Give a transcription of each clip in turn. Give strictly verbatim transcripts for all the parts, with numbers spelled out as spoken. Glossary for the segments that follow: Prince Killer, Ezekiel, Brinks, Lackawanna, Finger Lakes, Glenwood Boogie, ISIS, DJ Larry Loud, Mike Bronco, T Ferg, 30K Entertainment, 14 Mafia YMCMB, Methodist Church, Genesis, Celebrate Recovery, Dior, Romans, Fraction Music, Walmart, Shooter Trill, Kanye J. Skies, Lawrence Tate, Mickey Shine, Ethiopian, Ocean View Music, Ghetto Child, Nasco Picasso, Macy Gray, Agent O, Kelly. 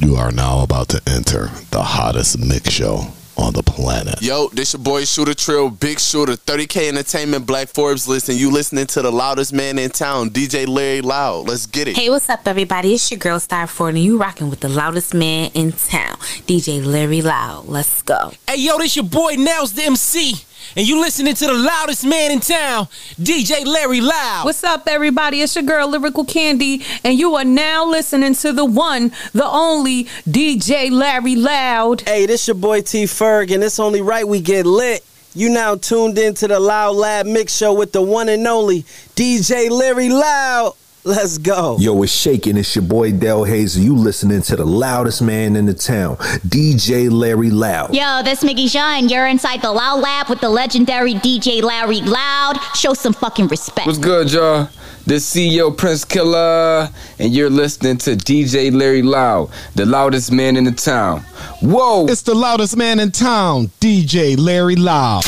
You are now about to enter the hottest mix show on the planet. Yo, this your boy Shooter Trill, Big Shooter, thirty K Entertainment, Black Forbes. Listen, you listening to the loudest man in town, D J Larry Loud. Let's get it. Hey, what's up, everybody? It's your girl, Star Ford, and you rocking with the loudest man in town, D J Larry Loud. Let's go. Hey, yo, this your boy, Nails the M C, and you listening to the loudest man in town, D J Larry Loud. What's up, everybody? It's your girl, Lyrical Candy, and you are now listening to the one, the only, D J Larry Loud. Hey, this your boy, T Ferg, and it's only right we get lit. You now tuned in to the Loud Lab Mix Show with the one and only, D J Larry Loud. Let's go. Yo, it's shaking. It's your boy Del Hazel. You listening to the loudest man in the town, D J Larry Loud. Yo, this Mickey Shine. You're inside the Loud Lab with the legendary D J Larry Loud. Show some fucking respect. What's good, y'all? This C E O Prince Killer, and you're listening to D J Larry Loud, the loudest man in the town. Whoa! It's the loudest man in town, D J Larry Loud.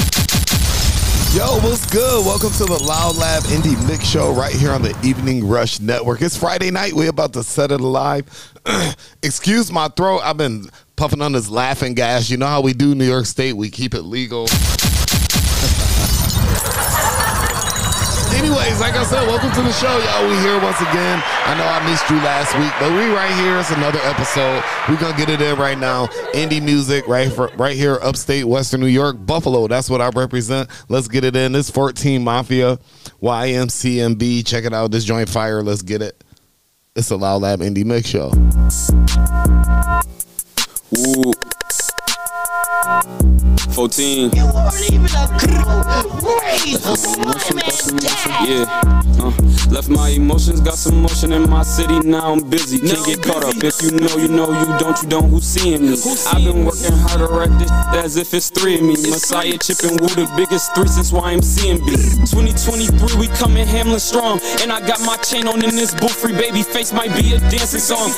Yo, what's good? Welcome to the Loud Lab Indie Mix Show right here on the Evening Rush Network. It's Friday night. We're about to set it alive. Excuse my throat. I've been puffing on this laughing gas. You know how we do New York State. We keep it legal. Anyways, like I said, welcome to the show, y'all. We here once again. I know I missed you last week, but we right here. It's another episode. We're going to get it in right now. Indie music right for, right here, upstate Western New York. Buffalo, that's what I represent. Let's get it in. This fourteen Mafia Y M C M B. Check it out. This joint fire. Let's get it. It's a Loud Lab Indie Mix Show. Ooh. fourteen. You weren't even a crew. Yeah, uh, left my emotions, got some motion in my city. Now I'm busy, can't get caught up. If you know, you know, you don't, you don't. Who's seeing me? I've been working hard to write this as if it's three of me. Messiah, Chip, and Wu, the biggest three since Y M C M B. twenty twenty-three, we coming Hamlin strong, and I got my chain on in this booth. Free baby face might be a dancing song.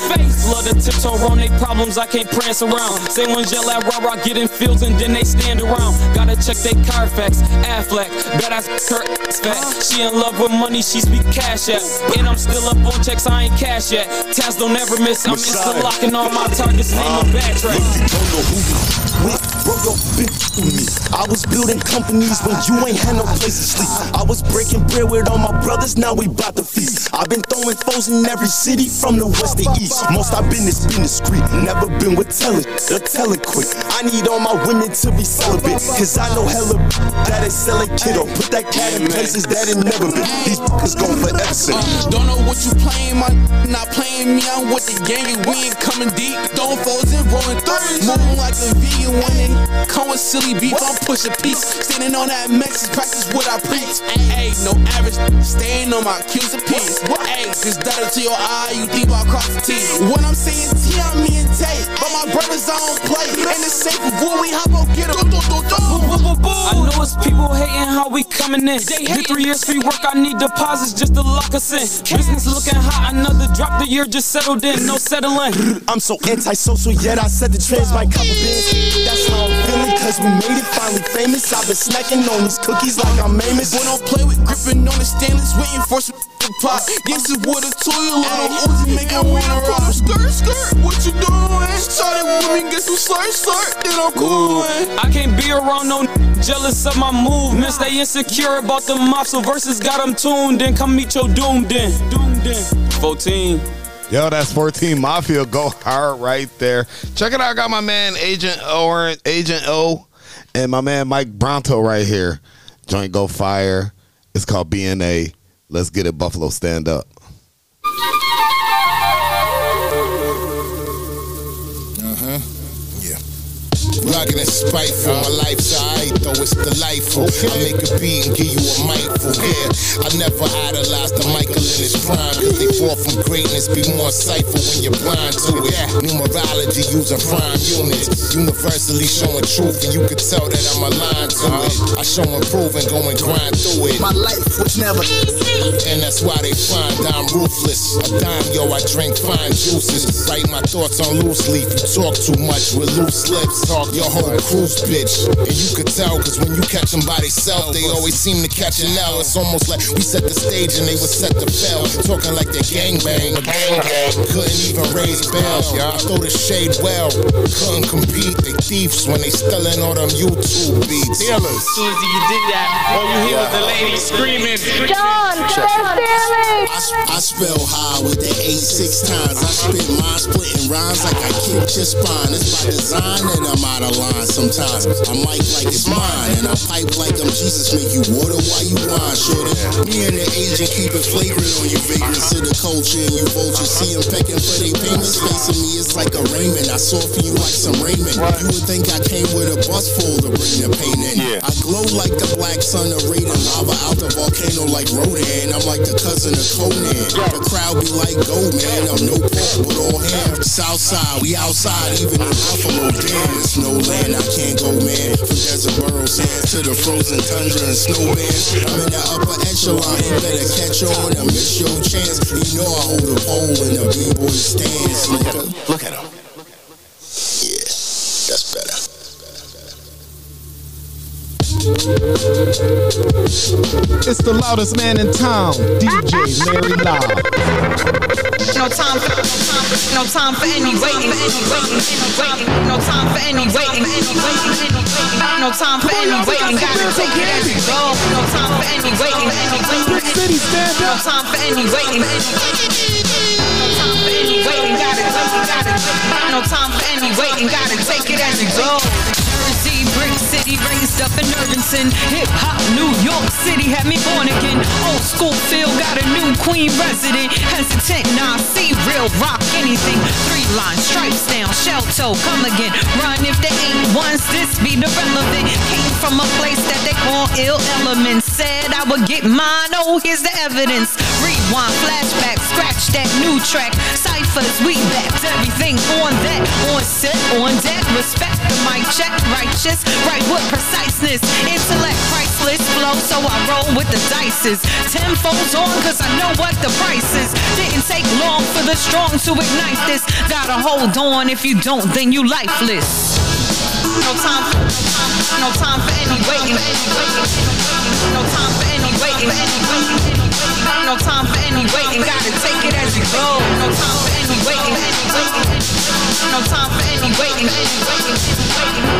Love to tiptoe around they problems, I can't prance around. Say one yell at rah rah, get in fields, and then they stand around. Gotta check they Carfax, Affleck. Badass her fat. She in love with money, she speak cash app. And I'm still up on checks, I ain't cash yet. Tats don't ever miss, I'm just locking all my targets. Name um, a backtrack. If you don't know who you with, bro, your bitch with me. I was building companies when you ain't had no place to sleep. I was breaking bread with all my brothers, now we bout to feast. I've been throwing foes in every city from the west to east. Most I've been is been discreet, never been with telling, they're telling quick. I need all my women to be celibate, cause I know hella that ain't selling kid. Put that cat in places that it never been. These fuckers gone forever. Uh, don't know what you playing, my not playing me. I'm with the gang and we ain't coming deep. Don't fold and rolling thirds, moving like a vegan one and come with silly beef. I'm pushing peace, standing on that message, practice what I preach. Hey, no average, staying on my cues of peace. Hey, just dot it to your eye, you think I'll cross the T. When I'm saying T, I'm me and Tay, but my brothers I don't play. And it's safe before we hop on, get up. I know it's people hating how we coming in. Did three years free work, I need deposits just to lock us in. Business looking hot, another drop the year just settled in, no settling. I'm so antisocial, yet I said the trends might come in. That's how I'm feeling, cause we made it finally famous. I've been snacking on these cookies like I'm Amos. Boy, don't play with gripping on the stainless, waiting for some pop. This is what a toil on Uzi make a winner rock. Skirt, skirt, what you doing? Started with me, get some slurp, slurp, then I'm cool. I can't be around no jealous of my movements. They insecure about the mob, so verses got them tuned in. Come meet your doom then. Doom then. fourteen. Yo, that's fourteen Mafia. Go hard right there. Check it out. I got my man Agent O, Agent O, and my man Mike Bronco right here. Joint go fire. It's called B N A. Let's get it, Buffalo. Stand up. Rockin' that spiteful, my life's alright though, it's delightful. I make a beat and give you a micful, yeah. I never idolized the Michael in his prime, cause they fall from greatness, be more insightful when you're blind to it. Numerology using prime units, universally showing truth, and you can tell that I'm aligned to it. I show improving, go and grind through it. My life was never easy, and that's why they find I'm ruthless. A dime, yo, I drink fine juices, write my thoughts on loose leaf. You talk too much with loose lips, talk yo. whole crew's bitch. And you could tell, cause when you catch them by themselves, they always seem to catch it now. It's almost like we set the stage and they were set to fail. Talking like they're gangbang, gang. Couldn't even raise bells. I throw the shade well. Couldn't compete, they thieves when they stealing all them YouTube beats. As soon as you did that, all you hear was the lady screaming, screaming. John, I, I spell high with the eight six times. I spit mine splitting rhymes like I kicked your spine. It's by design and I'm out of line sometimes. I mic like it's mine and I pipe like I'm Jesus. Make you water while you wine, shorty. Me and the agent keep it flagrant on you vagrants to the culture and you vultures. See them pecking for they payments. Facing me, it's like a Raymond. I saw for you like some Raymond. You would think I came with a bus full to bring the pain in. Yeah. I glow like the black sun of Raiden. Lava out the volcano like Rodan. I'm like the cousin of Conan. The crowd be like, go man. I'm no pork but all ham. Southside, we outside. Even in Buffalo, damn, it's no land. I can't go, man. From desert burrow sand to the frozen tundra and snowbands. I'm in the upper echelon. You better catch on or miss your chance. You know I hold a pole in the b-boy stands. Look at him. Look at him. Yeah, that's better. It's the loudest man in town, D J Larry Loud. No time for no time for any waiting, any waiting, any waiting. No time for any waiting, any waiting, any waiting. No time for any waiting. Gotta take it as you go. No time for any waiting, any waiting. No time for any waiting, any waiting. Gotta take it, gotta take it. No time for any waiting. Gotta take it as you go. Brick City, raised up in Irvington. Hip hop, New York City had me born again. Old school feel, got a new queen resident. Hesitant, nah, see real, rock anything. Three lines, stripes down, shell toe, come again. Run if they ain't ones, this be the relevant. Came from a place that they call ill elements. Said I would get mine, oh, here's the evidence. Rewind, flashback, scratch that new track. Cyphers, we backed everything on that. On set, on deck, respect the mic check, right? Right with preciseness, intellect priceless, flow, so I roll with the dices. Ten folds on, cause I know what the price is. Didn't take long for the strong to ignite this. Gotta hold on, if you don't, then you lifeless. No time for, no time for any waiting. No time for any waiting. No time for any waiting, gotta take it as you go. No time for any waiting. No time for any waiting.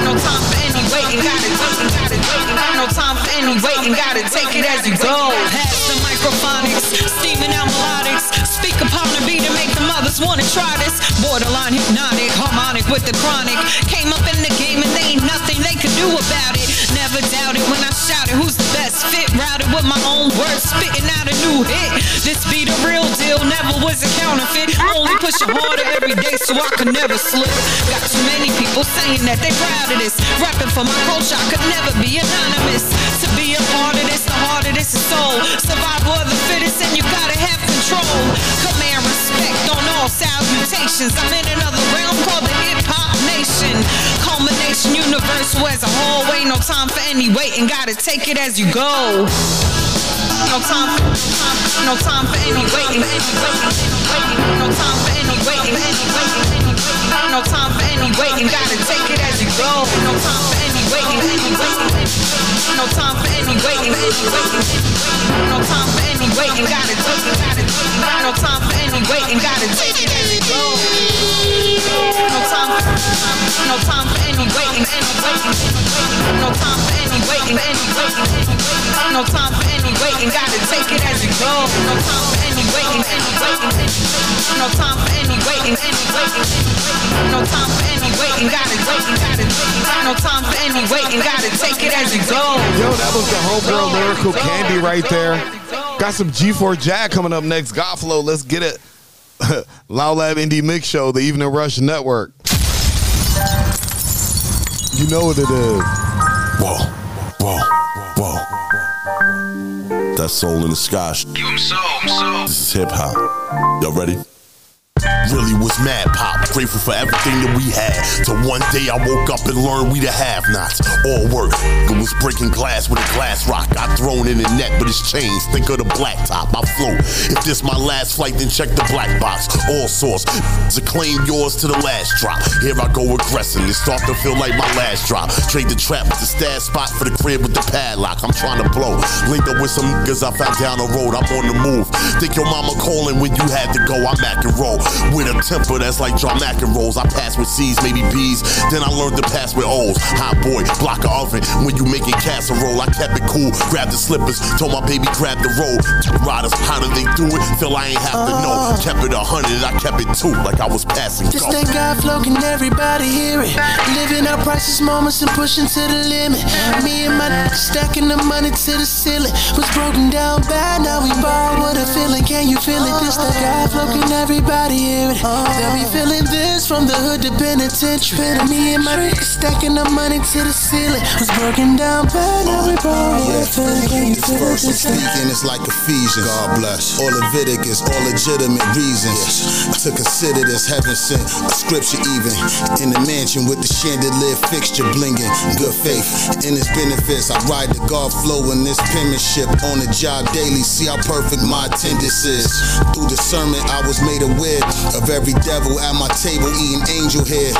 No time for any waiting, gotta take it, gotta take it. No time for any waiting, gotta take it as you go. Pass the microphonics, steaming out melodics. Speak upon the beat and make the mothers wanna try this. Borderline hypnotic, harmonic with the chronic. Came up in the game and they ain't nothing they could do about it. Never doubted when I shouted, who's the best fit? Routed with my own words, spitting out a new hit. This be the real deal, never was a counterfeit. Only pushing harder every day so I could never slip. Got too many people saying that they proud of this. Rapping for my culture, I could never be anonymous. To be a part of this, the heart of this is soul. Survival of the fittest, and you gotta have control. Command respect on all salutations. I'm in another realm called the hip hop nation. Culmination universe as a whole. Ain't no time for any waiting, gotta take it as you go. No time for, no time for any waiting. No time for any waiting. No time for any waiting, gotta take it as you go. No time for any waiting. No time for any waiting. No time for any waiting, gotta take it, gotta take it. No time for any waiting, gotta take it as you go. No time for, no time for any waiting. No time for any waiting. No time for any waiting. Gotta take it as you go. No time for any waiting, any waiting. No time for any waiting, any waiting. No time for any waiting. Gotta take it, gotta take it. No time for any waiting. Gotta take it as you go. Yo, that was the homegirl Lyrical Candy right there. Got some G four Jag coming up next. Godflow, let's get it. Loud Lab Indie Mix Show, the Evening Rush Network. You know what it is. Whoa, whoa, whoa. That soul in the sky. This is hip hop. Y'all ready? really was mad pop, grateful for everything that we had. Till one day I woke up and learned we the have-nots, all work. It was breaking glass with a glass rock. Got thrown in the net with his chains, think of the blacktop. I float. If this my last flight, then check the black box. All source, to claim yours to the last drop. Here I go aggressive, it start to feel like my last drop. Trade the trap with the stash spot for the crib with the padlock. I'm trying to blow. Linked up with some niggas I found down the road. I'm on the move. Think your mama calling when you had to go. I mac and roll with a temper that's like John Mac and rolls. I pass with C's, maybe B's. Then I learned to pass with O's. Hot boy, block an oven when you making casserole. I kept it cool, grabbed the slippers, told my baby grab the roll. Riders, how did they do it? Feel I ain't have to know. Kept it a hundred, I kept it two, like I was passing. Just thank God flow, can everybody hear it? Living our precious moments and pushing to the limit. Me and my stacking the money to the ceiling. Was broken down bad, now we ball. What a feeling, can you feel it? This that God flow, can everybody hear it? They'll be feeling this from the hood to penitentiary. Me and my stacking the money to the ceiling. Was broken down bad, now we ball. What a feeling, can you feel it? This speaking is like Ephesians. God bless. All Leviticus, all legitimate reasons. To consider this heaven sent, a scripture even. In the mansion with the chandelier fixture blinging. Good faith in its benefits. I ride the God flow in this penmanship. On the job daily, see how perfect my attendance is. Through discernment, I was made aware of every devil at my table eating angel hair.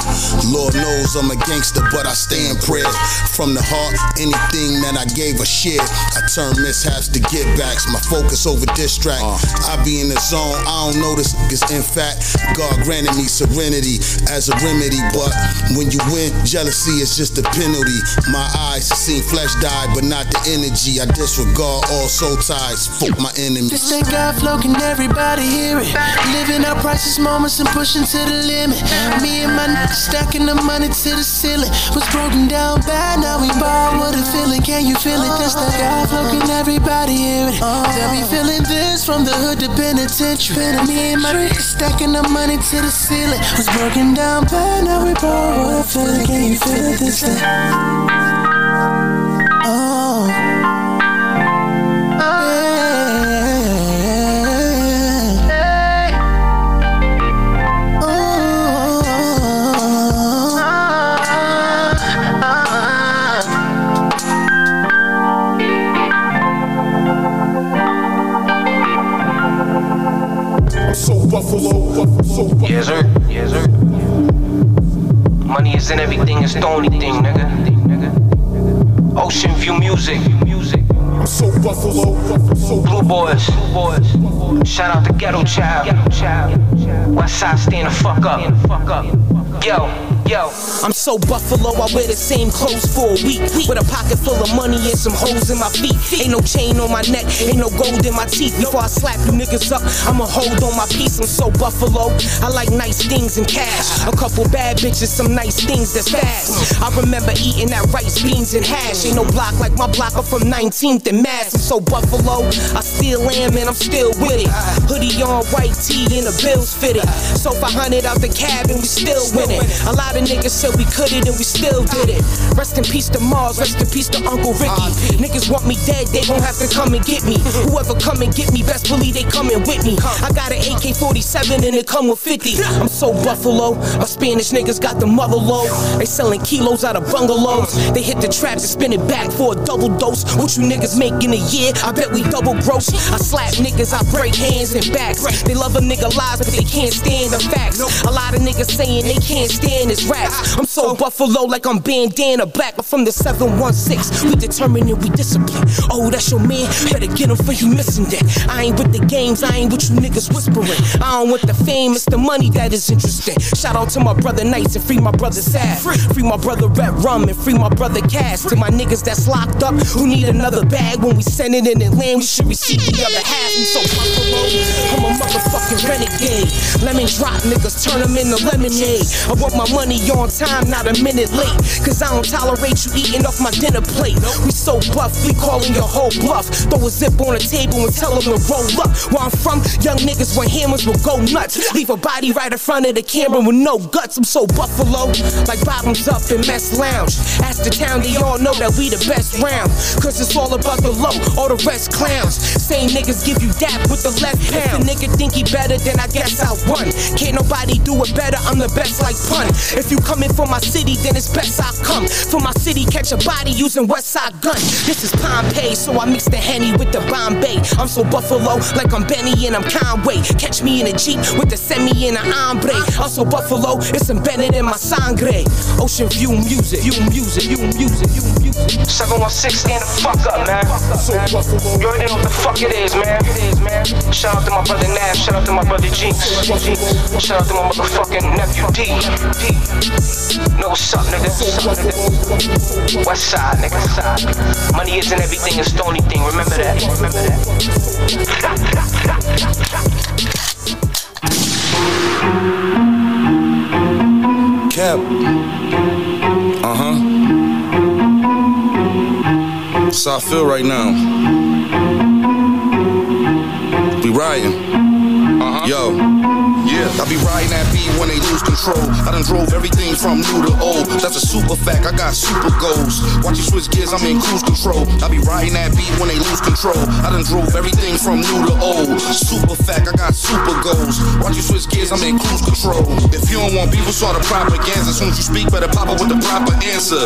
Lord knows I'm a gangster, but I stay in prayer. From the heart, anything that I gave a share. I turn mishaps to get backs. My focus over distract. I be in the zone, I don't know this is in fact. God granted me serenity as a remedy, but when you win, jealousy is just a penalty. My eyes seen flesh die, but not the energy. I disregard all soul ties, fuck my enemies. This ain't God flow, can everybody hear it? Living our precious moments and pushing to the limit. Me and my n- stacking the money to the ceiling. Was broken down bad, now we ball. What a feeling, can you feel it? This that God flow, can everybody hear it? They'll be feeling this from the hood to penitentiary. Me and my n- stacking the money to the ceiling. Was broken down bad, now we ball. What a feeling, can you feel it? This that. Yes sir, yes sir. Money is in everything, it's the only thing, nigga. Ocean View Music, music. So Buffalo, so Blue Boys, Blue Boys. Shout out to Ghetto Child, Ghetto Child. Westside stand the fuck up, stand the fuck up. Yo. Yo. I'm so Buffalo, I wear the same clothes for a week. With a pocket full of money and some holes in my feet. Ain't no chain on my neck, ain't no gold in my teeth. Before I slap you niggas up, I'ma hold on my piece. I'm so Buffalo, I like nice things and cash. A couple bad bitches, some nice things that's fast. I remember eating that rice, beans, and hash. Ain't no block like my block, I'm from nineteenth and Mass. I'm so Buffalo, I still am and I'm still with it. Hoodie on, white tee, and the bills fitted. So five hundred out the cab and we still winning. A lot of niggas said we could it and we still did it. Rest in peace to Mars, rest in peace to Uncle Ricky. Niggas want me dead, they gon' have to come and get me. Whoever come and get me, best believe they coming with me. I got an A K forty-seven and it come with fifty. I'm so Buffalo, my Spanish niggas got the mother low. They selling kilos out of bungalows. They hit the trap and spin it back for a double dose. What you niggas make in a year, I bet we double gross. I slap niggas, I break hands and backs. They love a nigga lies, but they can't stand the facts. A lot of niggas saying they can't stand this raps. I'm so Buffalo like I'm bandana black. I'm from the seven one six. We determined and we disciplined. Oh, that's your man? Better get him for you missing that. I ain't with the games. I ain't with you niggas whispering. I don't want the fame. It's the money that is interesting. Shout out to my brother Knights and free my brother Sad. Free my brother Red Rum and free my brother Cass. To my niggas that's locked up who need another bag. When we send it in and land, we should receive the other half. I'm so Buffalo. I'm a motherfucking renegade. Lemon drop niggas, turn them into lemonade. I want my money on time, not a minute late. Cause I don't tolerate you eating off my dinner plate. We so buff, we calling your whole bluff. Throw a zip on the table and tell them to roll up. Where I'm from, young niggas with hammers will go nuts. Leave a body right in front of the camera with no guts. I'm so Buffalo, like bottoms up in Mess Lounge. Ask the town, they all know that we the best round. Cause it's all about the low, all the rest clowns. same niggas give you that with the left hand. If the nigga think he better, then I guess I won. Can't nobody do it better, I'm the best like pun. If you coming for my city, then it's best I come. For my city, catch a body using Westside gun. This is Pompeii, so I mix the Henny with the Bombay. I'm so Buffalo, like I'm Benny and I'm Conway. Catch me in a Jeep with the semi and a ombre. Also Buffalo, it's embedded in my sangre. Ocean View Music, View Music, View Music, View Music. seven one six, stand the fuck up, man. So Buffalo. You already know what the fuck it is, man. Shout out to my brother Nav, shout out to my brother G. Shout out to my motherfucking nephew D. No, what's up, nigga? What's up, nigga? West side, nigga, side. Money isn't everything, it's the only thing. Remember that, remember that. Cap. Uh-huh. That's how I feel right now. We riding, uh-huh. Yo, yeah. I be riding that beat when they lose control. I done drove everything from new to old. That's a super fact, I got super goals. Watch you switch gears, I'm in cruise control. I be riding that beat when they lose control. I done drove everything from new to old. Super fact, I got super goals. Watch you switch gears, I'm in cruise control. If you don't want people, saw the propaganda. As soon as you speak, better pop up with the proper answer.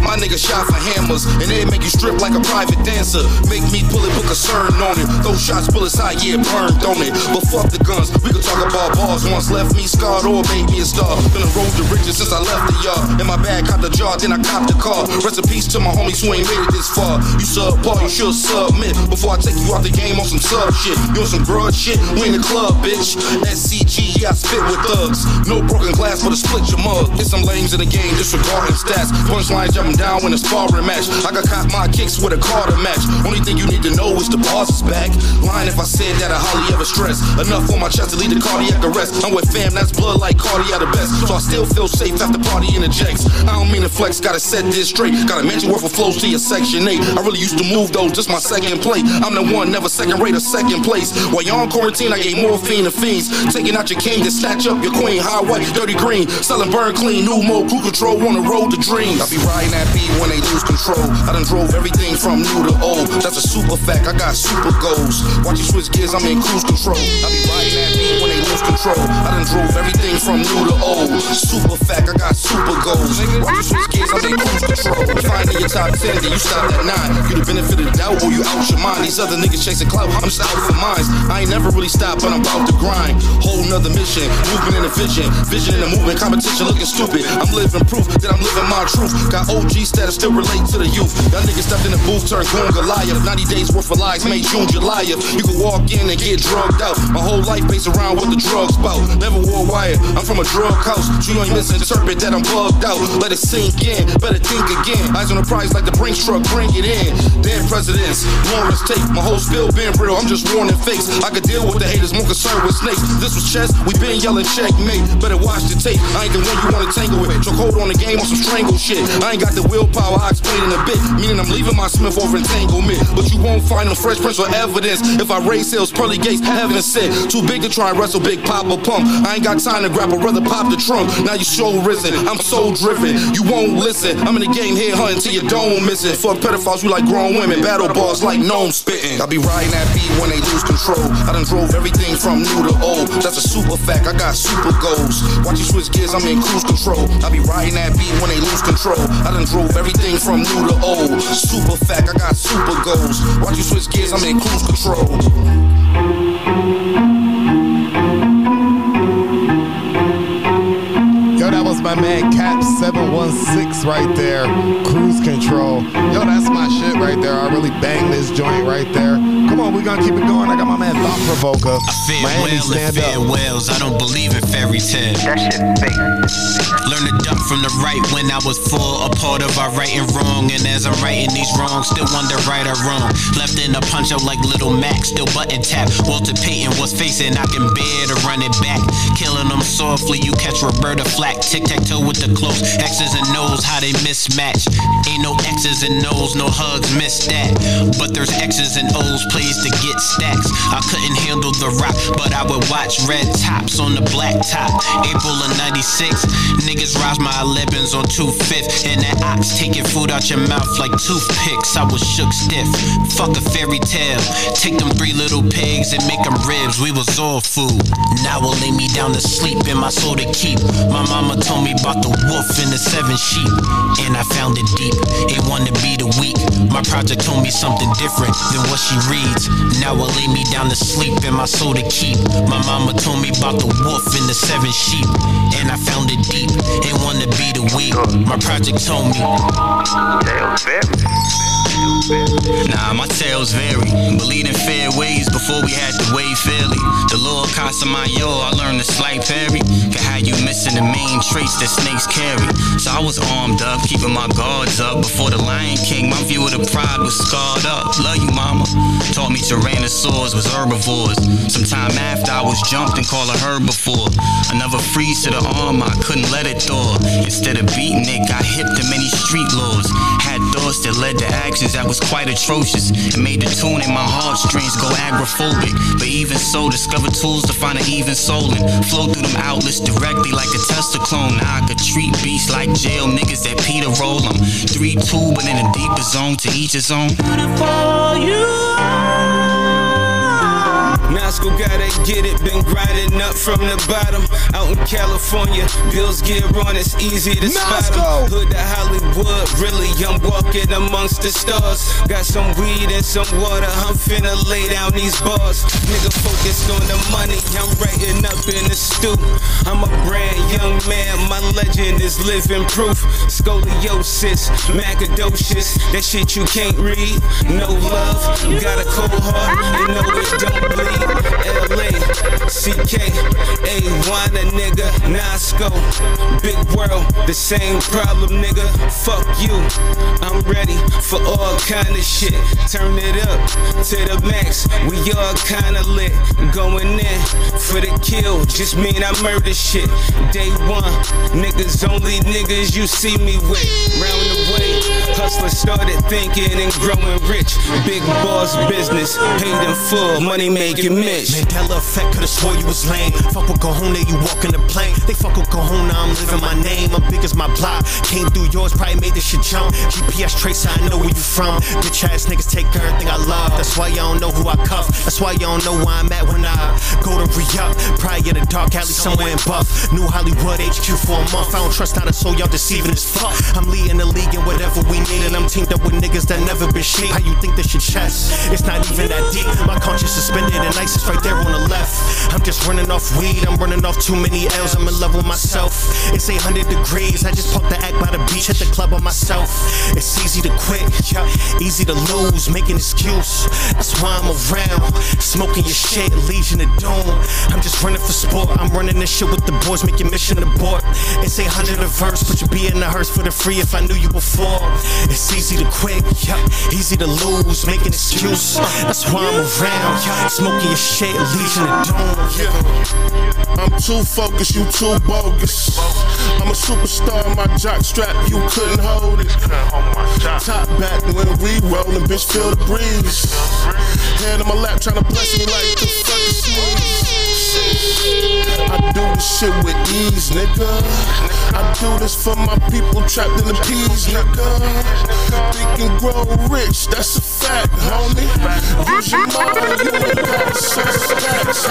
My nigga shot for hammers, and they make you strip like a private dancer. Make me pull it with concern on it. Those shots, bullets hot, yeah, burned on it. But fuck the guns, we can talk about bars once. Left me scarred or made me a star. Been a road to riches since I left the yard. In my bag, caught the jar, then I copped the car. Rest in peace to my homies who ain't made it this far. You subpar, you should submit. Before I take you out the game on some sub shit. You on some grudge shit, we in the club, bitch. S C G, yeah, I spit with thugs. No broken glass for the split your mug. Get some lames in the game, disregarding stats. Punchlines, jump down in a sparring match. I got caught my kicks with a Carter match. Only thing you need to know is the boss is back. Lying if I said that I hardly ever stress. Enough on my chest to lead the cardiac arrest. I'm with fam, that's blood like Cardi out the best. So I still feel safe after party interjects. I don't mean to flex, gotta set this straight. Gotta mention worth of flows to your section eight. I really used to move though, just my second play. I'm the one, never second rate or second place. While y'all in quarantine, I gave morphine to fiends. Taking out your king to snatch up your queen. High white, dirty green. Selling burn clean, new mode, crew control on the road to dreams. I be riding that beat when they lose control. I done drove everything from new to old. That's a super fact, I got super goals. Watch you switch gears, I'm in cruise control. I be riding that beat when they lose control. I done drove everything from new to old. Super fact, I got super goals. Watch you switch gears, I'm in cruise control. If I ain't your top ten, then you stop at nine. You the benefit of the doubt or you out your mind. These other niggas chasing clout, I'm just out for mines. I ain't never really stopped, but I'm about to grind. Whole nother mission, movement in a vision. Vision in a movement, competition looking stupid. I'm living proof that I'm living my truth. Got O G status, still relate to the youth. Y'all niggas stepped in the booth, turned goon Goliath. ninety days worth of lies, made June, July. You can walk in and get drugged out. My whole life based around what the drugs bout. Never wore wire, I'm from a drug house. You ain't misinterpret that I'm bugged out. Let it sink in, better think again. Eyes on the prize like the Brinks truck, bring it in. Dead presidents, Lawrence Tate. My whole spill been real, I'm just warning fakes. I could deal with the haters, more concerned with snakes. This was chess, we been yelling checkmate. Better watch the tape, I ain't the one you wanna tangle with. Choke hold on the game on some strangle shit. I ain't got the willpower, I explain in a bit. Meaning I'm leaving my Smith off entanglement. But you won't find no fresh prints or evidence. If I raise sales, pearly gates, heaven said. Too big to try and wrestle, big pop or pump. I ain't got time to grab, I'd rather pop the trunk. Now you so risen, I'm so driven. You won't listen, I'm in the game here hunting till you don't miss it. Fuck pedophiles, you like grown women. Battle bars like gnome spitting. I be riding that beat when they lose control. I done drove everything from new to old. That's a super fact, I got super goals. Watch you switch gears, I'm in cruise control. I be riding that beat when they lose control. I done drove everything from new to old. Super fact, I got super goals. Watch you switch gears, I'm in cruise control. Yo, that was my man Cap seven one six right there. Cruise control. Yo, that's my shit right there. I really banged this joint right there. Come on, we gonna keep it going. I got my man Thought Provoker. I fear well and fear wells. I don't believe in fairy tales. That shit fake. Learn to duck from the right when I was full. A part of our right and wrong. And as I'm righting these wrongs, still wonder right or wrong. Left in a punch out like Little Mac. Still button tap. Walter Payton was facing. I can bear to run it back. Killing them softly. You catch Roberta Flack. Tick tic-tac-toe with the close. X's and O's, how they mismatch. Ain't no X's and O's, no hugs, miss that. But there's X's and O's, plays to get stacks. I couldn't handle the rock, but I would watch red tops on the black top. April of ninety-six, niggas rise my elevens on two fifth. And that ox taking food out your mouth like toothpicks. I was shook stiff, fuck a fairy tale. Take them three little pigs and make them ribs, we was all food. Now will lay me down to sleep in my soul to keep. My mama told me about the wolf and the seven sheep, and I found it deep, it wanted to be the weak. My project told me something different than what she reads. Now will lay me down to sleep in my soul to keep. My mama told me about the wolf and the seven sheep, and I found it deep, it wanted to be the weak. My project told me. Nah, my tales vary. Believed in fair ways before we had to weigh fairly. The law of Casamayor, I learned a slight parry. Cause how you missing the main traits that snakes carry. So I was armed up, keeping my guards up. Before the Lion King, my view of the pride was scarred up. Love you, mama. Taught me tyrannosaurs was herbivores. Sometime after I was jumped and called a herbivore. Another freeze to the arm, I couldn't let it thaw. Instead of beating it, got hip to many street laws. Had thoughts that led to actions that was quite atrocious. It made the tune in my heartstrings go agoraphobic. But even so, discover tools to find an even soul and flow through them outlets directly like a Tesla clone. Now I could treat beasts like jail niggas that Peter roll. I'm three two, but in a deeper zone, to each his own. Beautiful you are. Nasco gotta get it, been grinding up from the bottom. Out in California, bills get run, it's easy to spot them. Hood to Hollywood, really, I'm walking amongst the stars. Got some weed and some water, I'm finna lay down these bars. Nigga focused on the money, I'm writing up in the stoop. I'm a brand young man, my legend is living proof. Scoliosis, macadocious, that shit you can't read. No love, got a cold heart, you know it don't bleed. L A C K A one a nigga, Nasco, big world, the same problem, nigga. Fuck you, I'm ready for all kind of shit. Turn it up to the max, we all kind of lit. Going in for the kill, just mean I murder shit. Day one, niggas only niggas you see me with. Round the way, hustler started thinking and growing rich. Big boss business, paid in full, money making. Mandela effect, could've swore you was lame. Fuck with Kahuna, you walk in the plane. They fuck with Kahuna, I'm living my name. I'm big as my block, came through yours, probably made this shit jump. G P S tracer, I know where you from. Bitch ass niggas take everything I love. That's why y'all don't know who I cuff. That's why y'all don't know where I'm at when I go to re-up. Probably in a dark alley somewhere in Buff. New Hollywood H Q for a month. I don't trust not a soul, y'all deceiving as fuck. I'm leading the league and whatever we need, and I'm teamed up with niggas that never been shit. How you think this shit chess? It's not even that deep. My conscience suspended and ISIS right there on the left. I'm just running off weed, I'm running off too many L's. I'm in love with myself. It's eight hundred degrees. I just parked the act by the beach, hit the club by myself. It's easy to quit, yeah. Easy to lose, make an excuse. That's why I'm around, smoking your shit, Legion of Doom. I'm just running for sport. I'm running this shit with the boys, make your mission abort. It's eight hundred a verse, but you be in the hearse for the free. If I knew you before, it's easy to quit, yeah. Easy to lose, make an excuse. That's why I'm around, yeah. Smoking your shit, Legion of Doom. Yeah, I'm too focused, you too bogus. I'm a superstar, my jock strap, you couldn't hold it. Top back when we rollin', bitch, feel the breeze. Hand on my lap, tryna bless me like the fucking sneeze. I do this shit with ease, nigga. I do this for my people trapped in the peas, nigga. They can grow rich, that's a fact, homie. Use your mind, you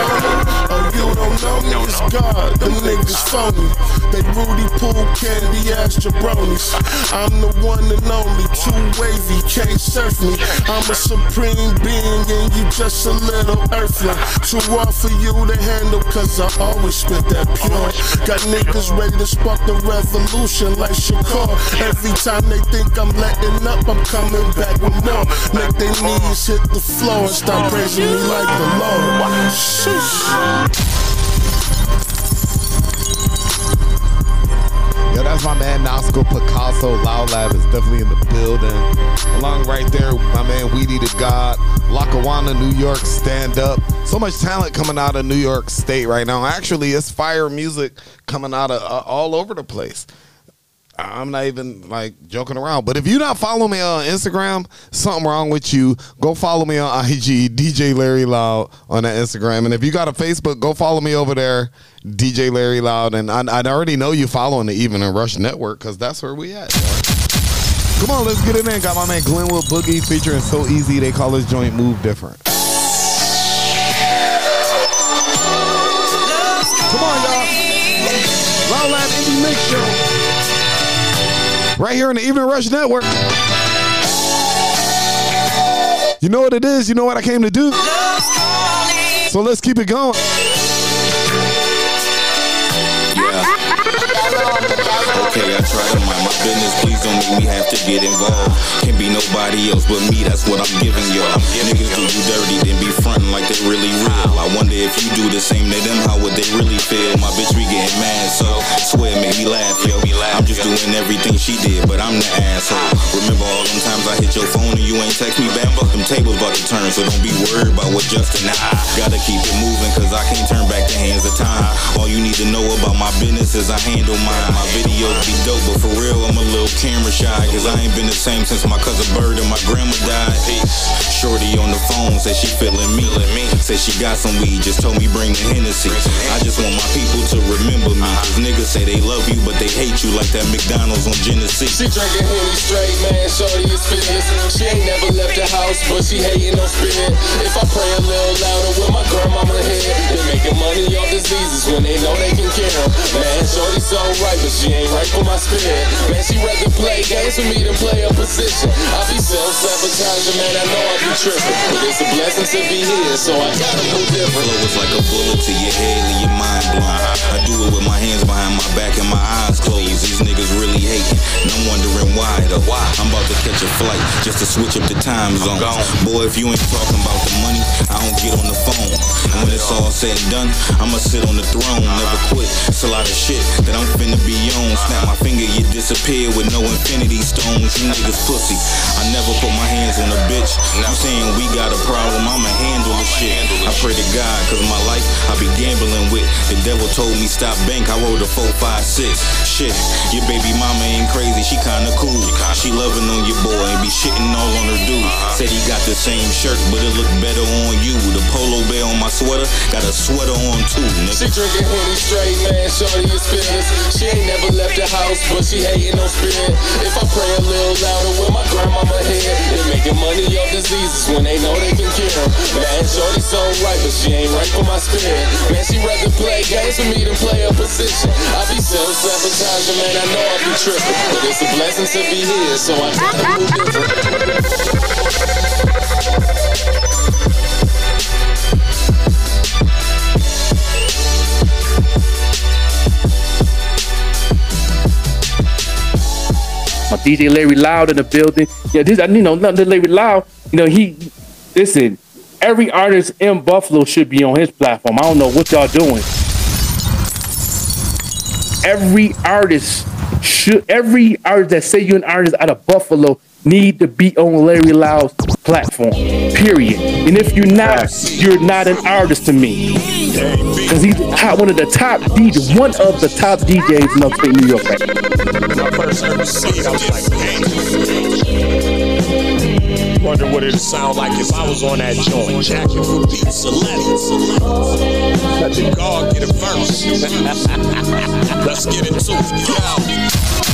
oh, you don't know me, it's God, them niggas phony. They Rudy Pool, Candy ass jabronis. I'm the one and only, too wavy, can't surf me. I'm a supreme being and you just a little earthling. Too raw for you to handle, cause I always spit that pure. Got niggas ready to spark the revolution like Shakur. Every time they think I'm letting up, I'm coming back with more. Make their knees hit the floor and start praising me like the Lord. Sheesh. Yeah, that That's my man Nasco Picasso. Loud Lab is definitely in the building. Along right there, my man Weedy the God. Lackawanna, New York, stand up. So much talent coming out of New York State right now. Actually, it's fire music coming out of uh, all over the place. I'm not even like joking around. But if you not follow me on Instagram, something wrong with you. Go follow me on I G, D J Larry Loud on that Instagram. And if you got a Facebook, go follow me over there, D J Larry Loud. And I, I already know you following the Evening Rush Network because that's where we at. Bro. Come on, let's get it in. Got my man Glenwood Boogie featuring So Easy. They call this joint Move Different. Come on, y'all. Loud Lab Indie Mix Show. Right here on the Evening Rush Network. You know what it is. You know what I came to do. So let's keep it going. Okay, I try to mind my business, please don't make me have to get involved. Can't be nobody else but me, that's what I'm giving y'all. Niggas do you dirty, then be frontin' like they really real. I wonder if you do the same to them, how would they really feel? My bitch be getting mad, so swear it make me laugh, yo. I'm just doing everything she did, but I'm the asshole. Remember all them times I hit your phone and you ain't text me back? Fuck them tables about to turn, so don't be worried about what Justin and I. Gotta keep it moving, cause I can't turn back the hands of time. All you need to know about my business is I handle mine. My videos be dope, but for real, I'm a little camera shy. Cause I ain't been the same since my cousin Bird and my grandma died. Hey, shorty on the phone said she feeling me, let me. Said she got some weed, just told me bring the Hennessy. I just want my people to remember me. Cause niggas say they love you, but they hate you like that McDonald's on Genesee. She drinking Henny straight, man, shorty is fitness. She ain't never left the house, but she hating on spirit. If I pray a little louder with my grandmama here, they making money off diseases when they know they can cure them. Man, shorty so right, but she ain't right for my spirit. Man, she rather play games with me than play a position. I be self-sabotaging, man, I know I be tripping, but it's a blessing to be here, so I gotta move different. Flow is like a bullet to your head, leave your mind blind. I do it with my hands behind my back and my eyes closed. These niggas really hating, and I'm wondering why the why. I'm about to catch a flight just to switch up the time zone. Boy, if you ain't talking about the money, I don't get on the phone. And when it's all said and done, I'ma sit on the throne. Never quit, it's a lot of shit that I'm finna be on. Snap my finger, you disappear with no infinity stones. You niggas pussy. I never put my hands on a bitch. I'm saying we got a problem, I'ma handle this shit. I pray to God, cause my life I be gambling with. The devil told me stop bank, I rolled a four five six. Shit, your baby mama ain't crazy, she kinda cool. She loving on your boy and be shitting all on her dude. Said he got the same shirt, but it look better on you. The polo bear on my sweater, got a sweater on too, nigga. She drinking Henny straight, man, shorty is fitness. She ain't never left the house, but she hating on spirit. If I pray a little louder with my grandmama here, they making money off diseases when they know they can cure them. Man, shorty so right, but she ain't right for my spirit. Man, she rather play games with me than play a position. I be self-sabotaging, man, I know I be tripping, but it's a blessing to be here, so I gotta move different. My D J Larry Loud in the building. Yeah, this, you know, Larry Loud, you know, he, listen, every artist in Buffalo should be on his platform. I don't know what y'all doing. Every artist should, every artist that say you're an artist out of Buffalo need to be on Larry Loud's platform, period. And if you're not, you're not an artist to me. Because he's one of the top D Js, one of the top D Js in upstate New York right now. My first heard the seed, I was like, dang. Wonder what it'd sound like if I was on that joint. Jacking for beats, a letter. Let the God get a verse. Let's get into it, yo.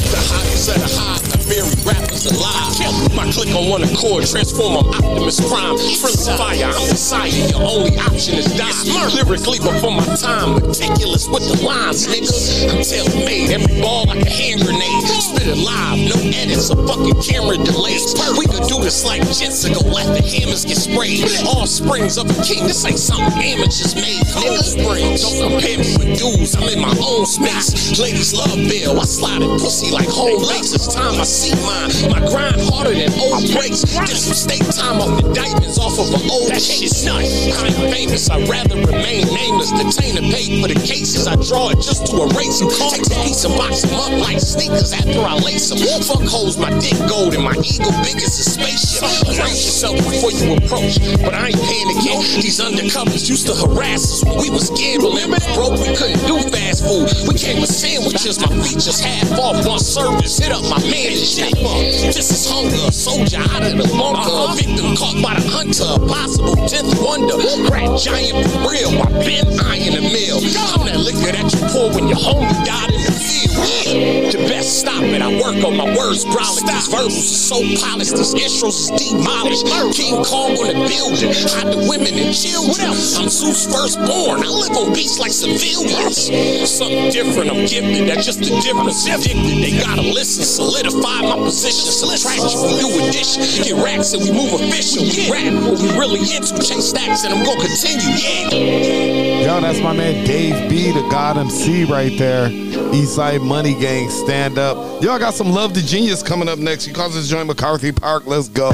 The highest of the high, I bury rappers alive. My click on one accord, transform on Optimus Prime. Friendly fire, I'm Messiah, your only option is die. Lyrically before my time, meticulous with the lines, niggas. I'm tailor-made, every ball like a hand grenade. Spit it live, no edits, a fucking camera delays. We could do this like Jensen, go let the hammers get sprayed. All springs of a king, this ain't something amateurs made. Cold springs, don't compare me with dudes, I'm in my own space. Ladies love Bill, I slide it pussy like whole lakes. It's time I see mine. My grind harder than old breaks. Did some state time off the diamonds off of an old shit. Nut. I ain't famous. I'd rather remain nameless. Detain and pay for the cases. I draw it just to erase them. Take the piece and box them up like sneakers after I lace them. Fuck hoes, my dick gold and my eagle big as a spaceship. Brace yourself before you approach, but I ain't panicking. These undercovers used to harass us when we was gambling. Broke, we couldn't do fast food. We came with sandwiches, my features half off. One service, hit up my man and shape up. This is hunger, soldier out of the bunker. Uh-huh. Victim caught by the hunter, possible tenth wonder. Crack giant for real, my bent eye in the mill. I'm that liquor that you pour when your homie died in the field. You best stop it, I work on my words, brolic. These verbals are so polished, these intros is demolished. King Kong on the building, hide the women and children. I'm Zeus firstborn, I live on beats like civilians. Something different, I'm gifted, that's just the difference. Addicted, they gotta listen, solidify my position. Subtract you from new addition, get racks and we move official. We rap what we really into, chase stacks and I'm gonna continue, yeah. Yo, that's my man Dave B, the God M C right there. Eastside Money Gang, stand up. Yo, I got some Love the Genius coming up next. You call this joint McCarthy Park, let's go.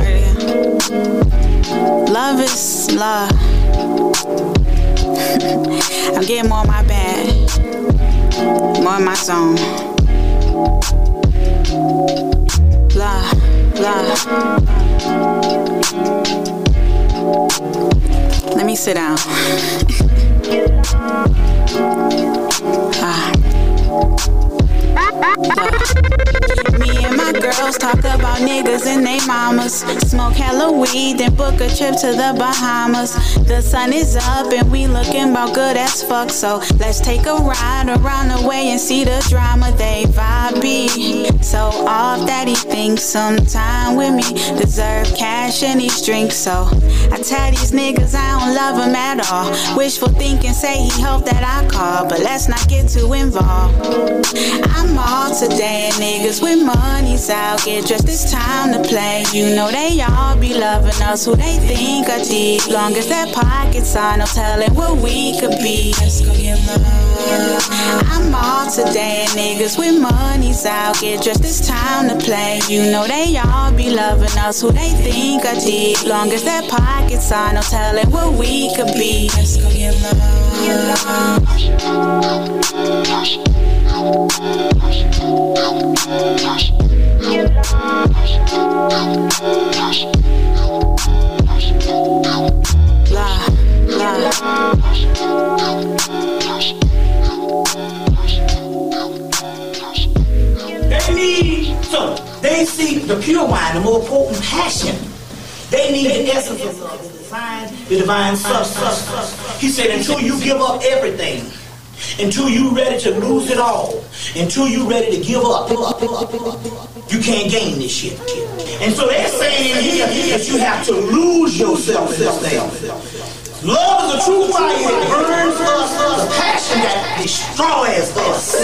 Love is love. I'm getting more in my bag, more in my zone. Love, love. Let me sit down. Ah. Look, me and my girls talk about niggas and they mamas. Smoke hella weed, then book a trip to the Bahamas. The sun is up and we looking about good as fuck. So let's take a ride around the way and see the drama. They vibe be so off that he thinks some time with me. Deserve cash and these drinks. So I tell these niggas I don't love him at all. Wishful thinking, say he hope that I call. But let's not get too involved. I'm all today and niggas with money's out. Get dressed, it's time to play. You know they all be loving us, who they think are deep. Long as their pockets are, no telling what we could be. Let's go get love. I'm all today and niggas with money's out. Get dressed, it's time to play. You know they all be loving us, who they think are deep. Long as their pockets are, no telling what we could be. Let's go get love. La, la. They need, so they seek the pure wine, the more potent passion. They need the essence of love, the divine, the divine substance. He said, until you give up everything, until you ready to lose it all, until you ready to give up, you can't gain this shit. And so they're saying here that you have to lose yourself. Love is a true fire that burns us, the passion that destroys us.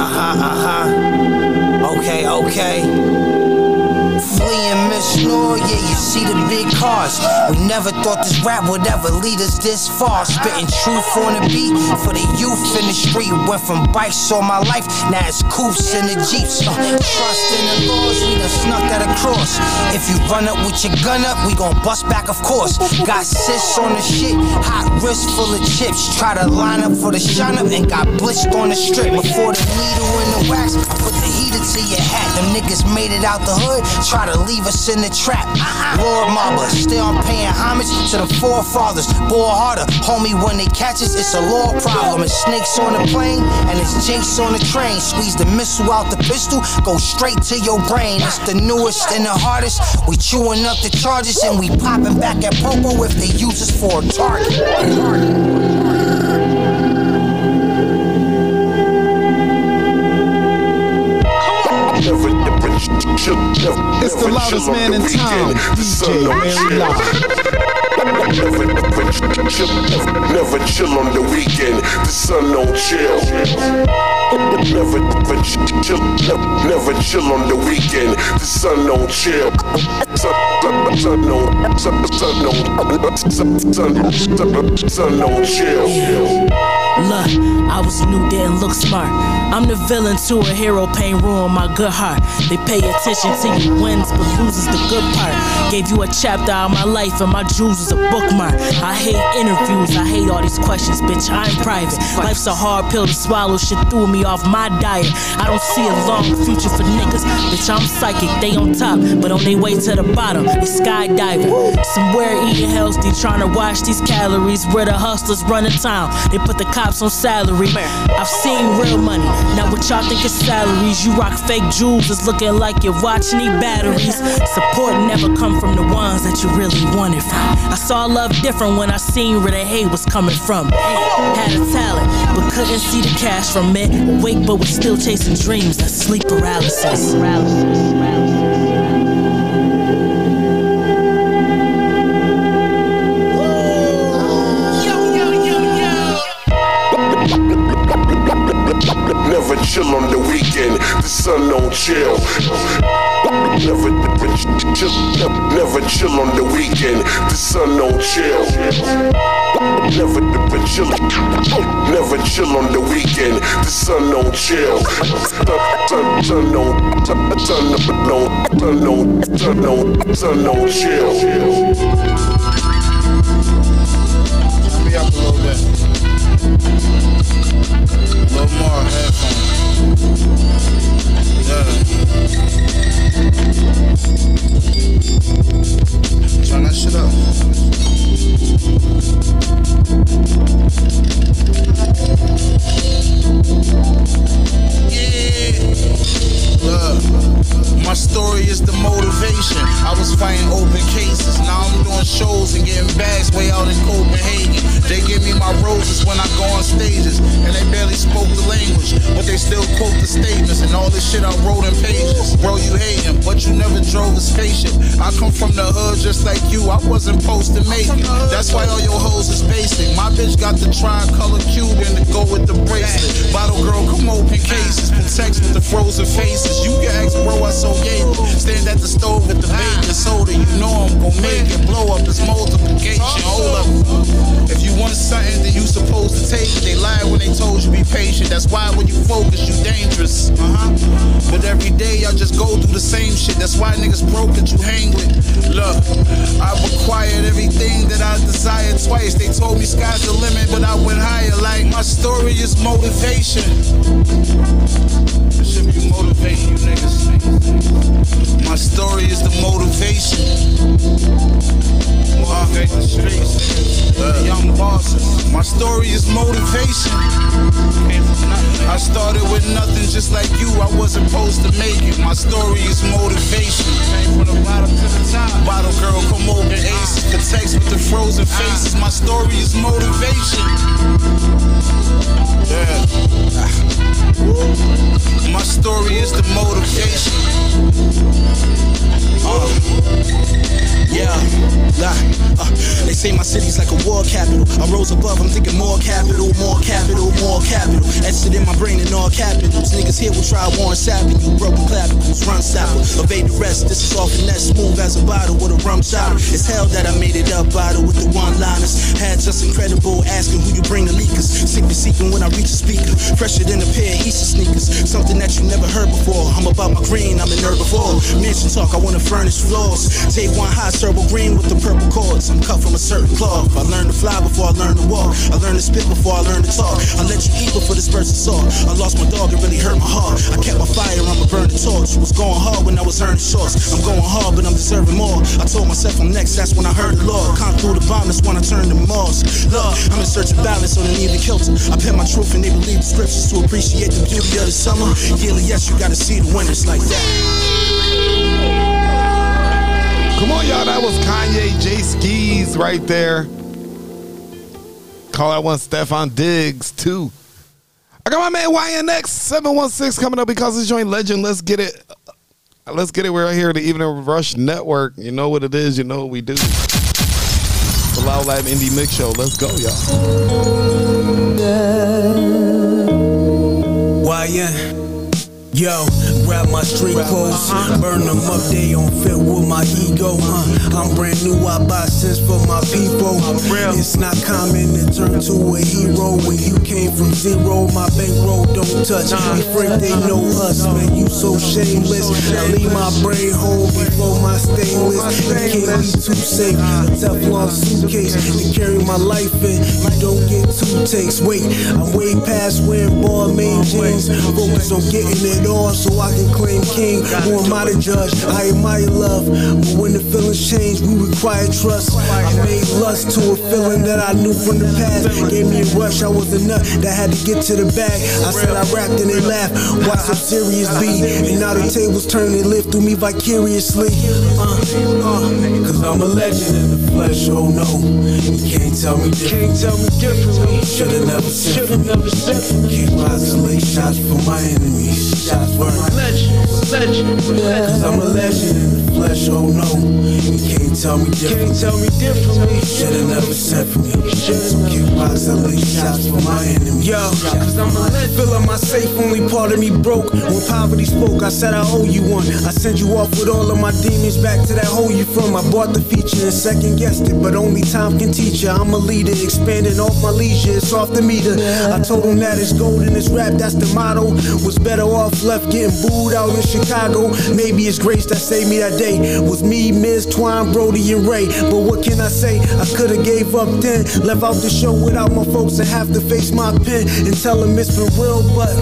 Uh-huh, uh-huh. Okay, okay. Fleeing misnoy, yeah, you see the big cars. We never thought this rap would ever lead us this far. Spitting truth on the beat for the youth in the street. Went from bikes all my life, now it's coupes and the jeeps. uh, Trust in the laws, we done snuck that across. If you run up with your gun up, we gon' bust back, of course. Got sis on the shit, hot wrist full of chips. Try to line up for the shine up and got blitzed on the strip. Before the needle in the wax, I put the heater to your hat. Them niggas made it out the hood, try to leave us in the trap. Lord mama, still I'm paying homage to the forefathers. Bore harder, homie, when they catch us, it's a law problem. It's snakes on the plane, and it's jinx on the train. Squeeze the missile out the pistol, go straight to your brain. It's the newest and the hardest. We chewing up the charges, and we popping back at Popo if they use us for a target. It's the loudest man in town, D J Larry Loud. Never chill on the weekend, the sun don't chill. Never, never chill, never chill on the weekend, the sun don't chill. Sun don't, sun don't, sun don't, sun don't chill. Look, I was new, didn't look smart. I'm the villain to a hero, pain ruined my good heart. They pay attention to your wins, but loses the good part. Gave you a chapter of my life, and my jewels is a bookmark. I hate interviews, I hate all these questions, bitch, I'm private. Life's a hard pill to swallow, shit threw me off my diet. I don't see a long future for niggas, bitch, I'm psychic. They on top, but on their way to the bottom, they skydiving. Somewhere eating healthy, trying to watch these calories. Where the hustlers run the town, they put the cops on salary. I've seen real money, now what y'all think is salaries. You rock fake jewels, it's looking like you're watching these batteries. Support never come from the ones that you really wanted from. I saw love different when I seen where the hate was coming from. Had a talent, but couldn't see the cash from it. Awake, but we're still chasing dreams that sleep paralysis. Never chill on the weekend, the sun don't chill. Never, never chill on the weekend, the sun don't chill. Never, never chill, never chill on the weekend, the sun don't chill. Sun, sun don't, sun don't, sun don't, sun don't, sun don't chill. Let me up a little bit. More headphones. Yeah. Turn that shit up. Yeah. Love. My story is the motivation. I was fighting open cases. Now I'm doing shows and getting bags way out in Copenhagen. They give me my roses when I go on stages, and they barely spoke the language, but they still quote the statements and all this shit I wrote in pages. Bro, you hate him, but you never drove a spaceship. I come from the hood just like you, I wasn't supposed to make it. That's why all your hoes is basic. My bitch got the tri-color Cuban to go with the bracelet. Bottle girl, come open cases, protects with the frozen faces. You can ask bro, I so gave it. Stand at the stove with the baking soda, you know I'm gon' make it. Blow up this multiplication, hold up. If you want something, then you supposed to take it. They lied when they told you be patient. That's why when you focus, you dangerous. Uh-huh. But every day, y'all just go through the same shit. That's why niggas broke that you hang with. Look, I've acquired everything that I desired twice. They told me sky's the limit, but I went higher. Like, my story is motivation. It should be motivating you niggas. My story is the motivation. Motivate the streets. Uh, young bosses. My story is motivation. I started with nothing just like you, I wasn't supposed to make it. My story is motivation. Came from the bottom to the top. Bottle girl, come over aces. The text with the frozen faces. My story is motivation. Yeah. My story is the motivation. Uh. Yeah. Uh. They say my city's like a war capital. I rose above, I'm thinking more capital, more capital, more capital. Etched in my brain in all capitals. Niggas here will try Warren Sapping. You broken clavicles, run stopper. Evade the rest, this is all finesse. Smooth as a bottle with a rum sour. It's hell that I made it up bottle with the one-liners. Had just incredible asking who you bring the leakers. Sick to seeking when I reach a speaker. Fresher than a pair of Easter sneakers. Something that you never heard before. I'm about my green, I'm an herbivore. Mansion talk, I want to furnish floors. Take one hot turbo green with the purple cords. I'm cut from a certain cloth. I learned to fly before I learned to walk. I learned to spit before I learned to talk. I let you eat before this person saw. I lost my dog, it really hurt my heart. I kept my fire, I'ma burn the torch. Was going hard when I was earning shorts. I'm going hard, but I'm deserving more. I told myself I'm next, that's when I heard the law. Come through the bomb, that's when I turned to Mars. Love, I'm in search of balance on an even kilter. I pen my truth and they believe the scriptures to appreciate the beauty of the summer. Yearly, yes, you gotta see the winners like that. Come on, y'all, that was Kanye J. Skies right there. Call that one Stefan Diggs, too. I got my man Y N X seven one six coming up because it's joint legend. Let's get it. Let's get it. We're right here at the Evening Rush Network. You know what it is. You know what we do. It's the Loud Lab Indie Mix Show. Let's go, y'all. Y N Yo, grab my street clothes, burn them up, they on fit with my ego. uh, I'm brand new, I buy sense for my people. It's not common to turn to a hero when you came from zero. My bankroll don't touch, they freak, they know us. Man, you so shameless, I leave my brain home before my stainless. You can't be too safe, a Teflon suitcase to carry my life in. You don't get two takes, wait, I'm way past wearing barmaid jeans. Focus on getting it all so I can claim king. Who am I to judge? I admire love, but when the feelings change, we require trust. I made lust to a feeling that I knew from the past. Gave me a rush, I was a nut that had to get to the bag. I said I rapped and they laughed. Watch some serious beat, and now the tables turn, they live through me vicariously. Uh, uh, Cause I'm a legend in the flesh, oh no. You can't tell me different. Should've never said it. Keep isolate shots for my enemies. Legend, legend, yeah. Cause I'm a legend in the flesh, oh no. You can't tell me differently. Different. Should've never said for me. So keep box, I lay shots for my enemy. Yo, cause I'm a legend. Feeling my safe, only part of me broke. When poverty spoke, I said I owe you one. I sent you off with all of my demons back to that hole you from. I bought the feature and second guessed it, but only time can teach you. I'm a leader, expanding off my leisure, it's off the meter. I told him that it's gold and it's rap, that's the motto. Was better off left getting booed out in Chicago. Maybe it's grace that saved me that day. Was me, Miz Twine, Brody, and Ray. But what can I say? I could've gave up then. Left out the show without my folks and have to face my pen and tell them it's been real. But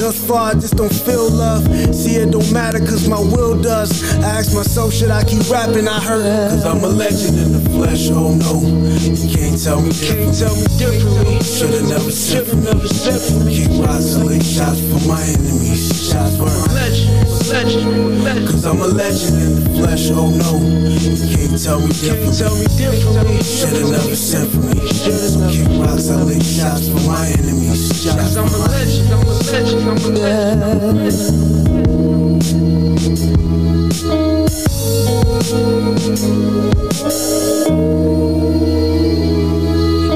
thus far I just don't feel love. See, it don't matter cause my will does. I ask myself, should I keep rapping? I heard cause I'm a legend in the flesh, oh no. You can't tell me different. Should've never said for me. Keep rising late shots for my enemies. Shots burn. Legend, legend, legend. Cause I'm a legend in the flesh, oh no. You can't tell me different. Should've never sent for me. So kick rocks, I lay shots for my enemies. Cause I'm a legend, I'm a legend, I'm a legend.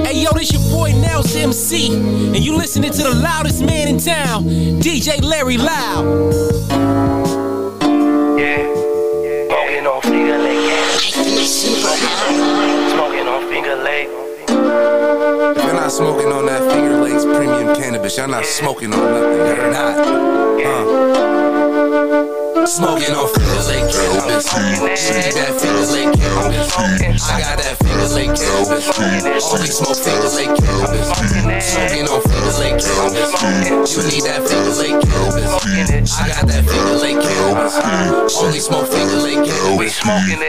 Hey yo, this your boy Nails the M C, and you listening to the loudest man in town, D J Larry Loud. Yeah, smoking on Finger Lake. Smoking on Finger Lake. If you're not smoking on that Finger Lakes premium cannabis, y'all not smoking on nothing. You're not. Huh. Smoking on Finger Lake cannabis. That Finger Lake cannabis. I got that Finger Lake cannabis. Always smoke Finger Lake cannabis. Smoking on Finger Lake cannabis. You need that Finger Lake cannabis. I got that Finger Lake cannabis. Only smoke Finger Lake cannabis.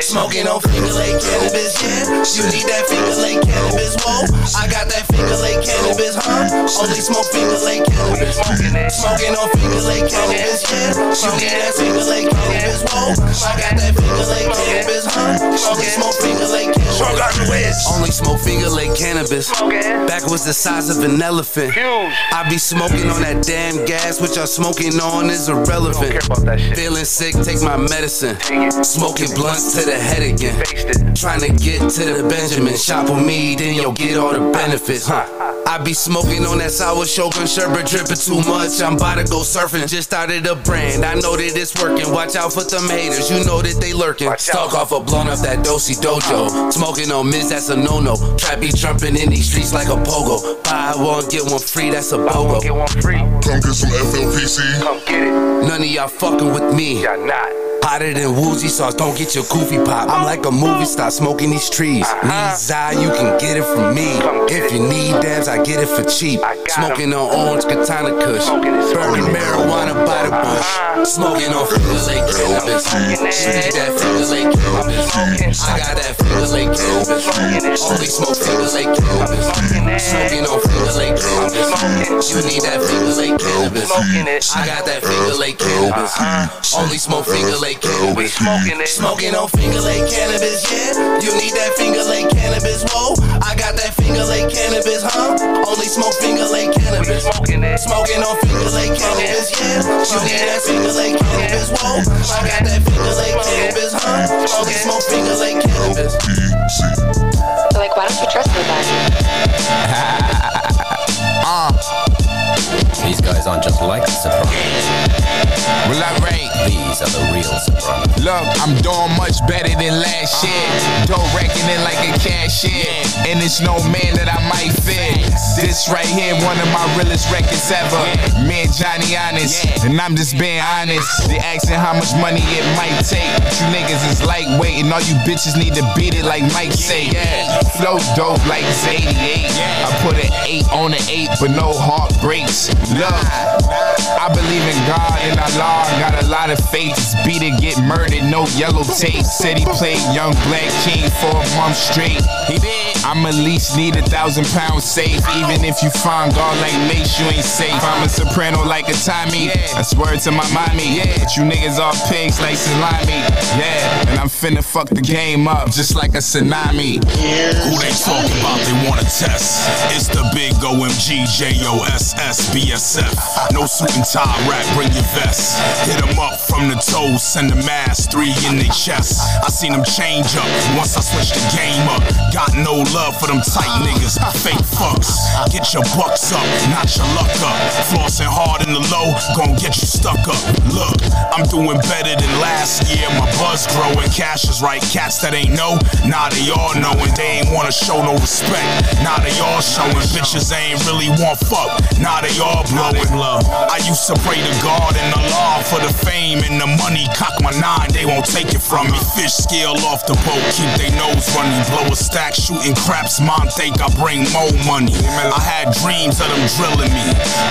Smoking on Finger Lake cannabis, yeah. You need that Finger Lake cannabis, whoa. I got that Finger Lake cannabis, huh? Only smoke Finger Lake cannabis. Smoking on Finger Lake cannabis, yeah. You need that Finger Lake cannabis, whoa. I got that Finger Lake cannabis, huh? Only smoke Finger Lake cannabis. Only smoke Finger Lake cannabis. Back was the size of an elephant. I be smoking on that damn gas, which I'm smoking on is irrelevant. Feeling sick, take my medicine. Smoking blunts to the head again. Trying to get to the Benjamin. Shop with me, then you'll get all the benefits. Huh. I be smoking on that sour Shogun sherbet, dripping too much. I'm about to go surfing. Just started a brand, I know that it's working. Watch out for them haters, you know that they lurking. Stalk off a blown up that Dosey Dojo. Smoking on Miz, that's a no no. Trap be jumping in these streets like a pogo. Buy one, get one free, that's a bogo. Come get some F L P C. Come get it. None of y'all fucking with me. Y'all not. Hotter than woozy sauce, don't get your goofy pop. I'm like a movie star smoking these trees. Need Zai, you can get it from me. If you need dabs, I get it for cheap. Smoking on orange Katana Kush. Burning marijuana by the bush. Smoking on Finger Lake cannabis. She need that Finger Lake cannabis. I got that Finger Lake cannabis. Only smoke Finger Lake cannabis. Smoking on Finger Lake cannabis. You need that Finger Lake cannabis. I got that Finger Lake cannabis. Only smoke Finger Lake cannabis. Smoking it. Smoking on Finger Lake cannabis, yeah. You need that Finger Lake cannabis, whoa. I got that Finger Lake cannabis, huh? Only smoke Finger Lake cannabis. Smoking it. Smoking on Finger Lake cannabis, yeah. You need that Finger Lake cannabis, whoa. I got that Finger Lake cannabis, huh? Only smoke Finger Lake cannabis. So like, why don't you trust me then? uh. These guys aren't just like the surprise. these are the real sopranos. Look, I'm doing much better than last year. Dough racking it like a cashier, and it's no man that I might fit. This right here, one of my realest records ever. Me and Johnny honest, and I'm just being honest. They asking how much money it might take. You niggas is lightweight, and all you bitches need to beat it like Mike say. Flow dope like it's eighty-eight. I put an eight on an eight, but no heartbreaks. Look, I believe in God and Allah. Got a lot of faith. It's beat it, get murdered, no yellow tape. Said he played Young Black King for a month straight. He did. I'm at least need a thousand pounds safe. Even if you find God like Mace, you ain't safe. I'm a soprano like a Tommy. I swear to my mommy. But you niggas all pigs like salami. Yeah, and I'm finna fuck the game up just like a tsunami. Who they talk about? They wanna test. It's the big O M G, J O S S, B S F. No suit and tie rack, bring your vest. Hit them up from the toes, send the mass, three in their chest. I seen them change up once I switched the game up. Got no love for them tight niggas, fake fucks. Get your bucks up, not your luck up. Flossing hard in the low, gon' get you stuck up. Look, I'm doing better than last year. My buzz growing, cash is right. Cats that ain't know, now nah, they all knowin'. They ain't wanna show no respect, now nah, they all showin'. Bitches ain't really want fuck, now nah, they all blowin' love. I used to pray to God and Allah for the fame and the money. Cock my nine, they won't take it from me. Fish scale off the boat, keep they nose running. Blow a stack, shooting craps, mom think I bring more money. I had dreams of them drilling me.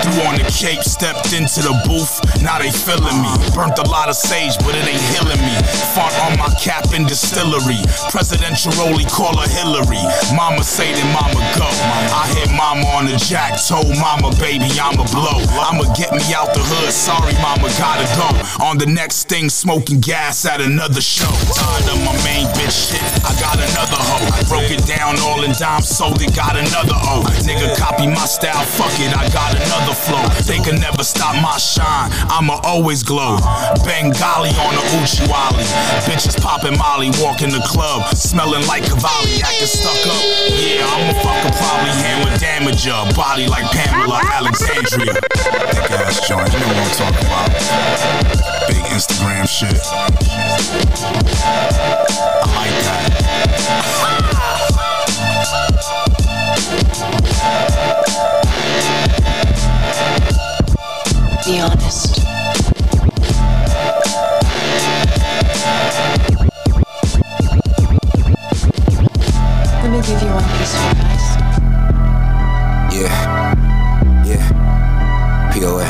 Threw on the cape, stepped into the booth, now they feeling me. Burnt a lot of sage, but it ain't healing me. Fought on my cap in distillery. Presidential rollie, call her Hillary. Mama say that mama go. I hit mama on the jack, told mama, baby, I'ma blow. I'ma get me out the hood, sorry mama, gotta go. On the next thing, smoking gas at another show. Tired of my main bitch shit, I got another hoe. I broke it down all in dime, sold it, got another O. Nigga copy my style, fuck it, I got another flow. They can never stop my shine, I'ma always glow. Bengali on the Uchiwali, bitches popping molly, walk in the club, smelling like Cavalli, acting stuck up. Yeah, I'ma fucking probably hammer damage your body like Pamela Alexandria. Thick ass joint, you know what I'm talking about. Big Instagram shit. I like that. Be honest. Let me give you one piece of advice. Yeah, yeah, P O A.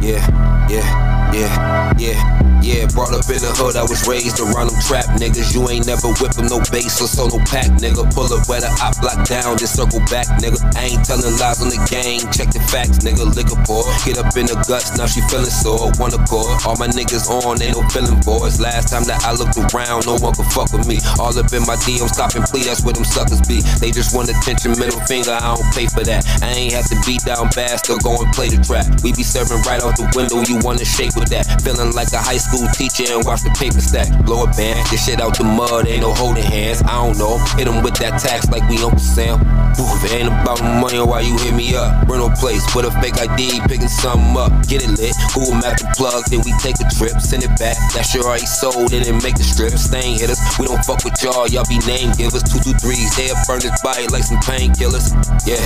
Yeah, yeah, yeah, yeah. Yeah, brought up in the hood, I was raised around them trap niggas. You ain't never whippin' no baseless on no pack, nigga. Pull up where the op block down, then circle back, nigga. I ain't tellin' lies on the game, check the facts, nigga. Liquor pour, get up in the guts, now she feelin' sore. One accord, all my niggas on, ain't no feelin' boys. Last time that I looked around, no one could fuck with me. All up in my D Ms, stop and plea, that's where them suckers be. They just want attention, middle finger, I don't pay for that. I ain't have to beat down bass, still go and play the trap. We be serving right out the window, you wanna shake with that. Feelin' like a high school teacher and watch the paper stack. Blow a band, this shit out the mud, ain't no holding hands. I don't know, hit him with that tax like we Uncle Sam. If it ain't about money, why you hit me up? Rental place with a fake I D, picking something up. Get it lit, Google Maps the plug, then we take a trip, send it back. That shit already sold and then make the strip. Stain hit us, we don't fuck with y'all, y'all be name givers. Two, two, threes, they'll burn his body like some painkillers. Yeah,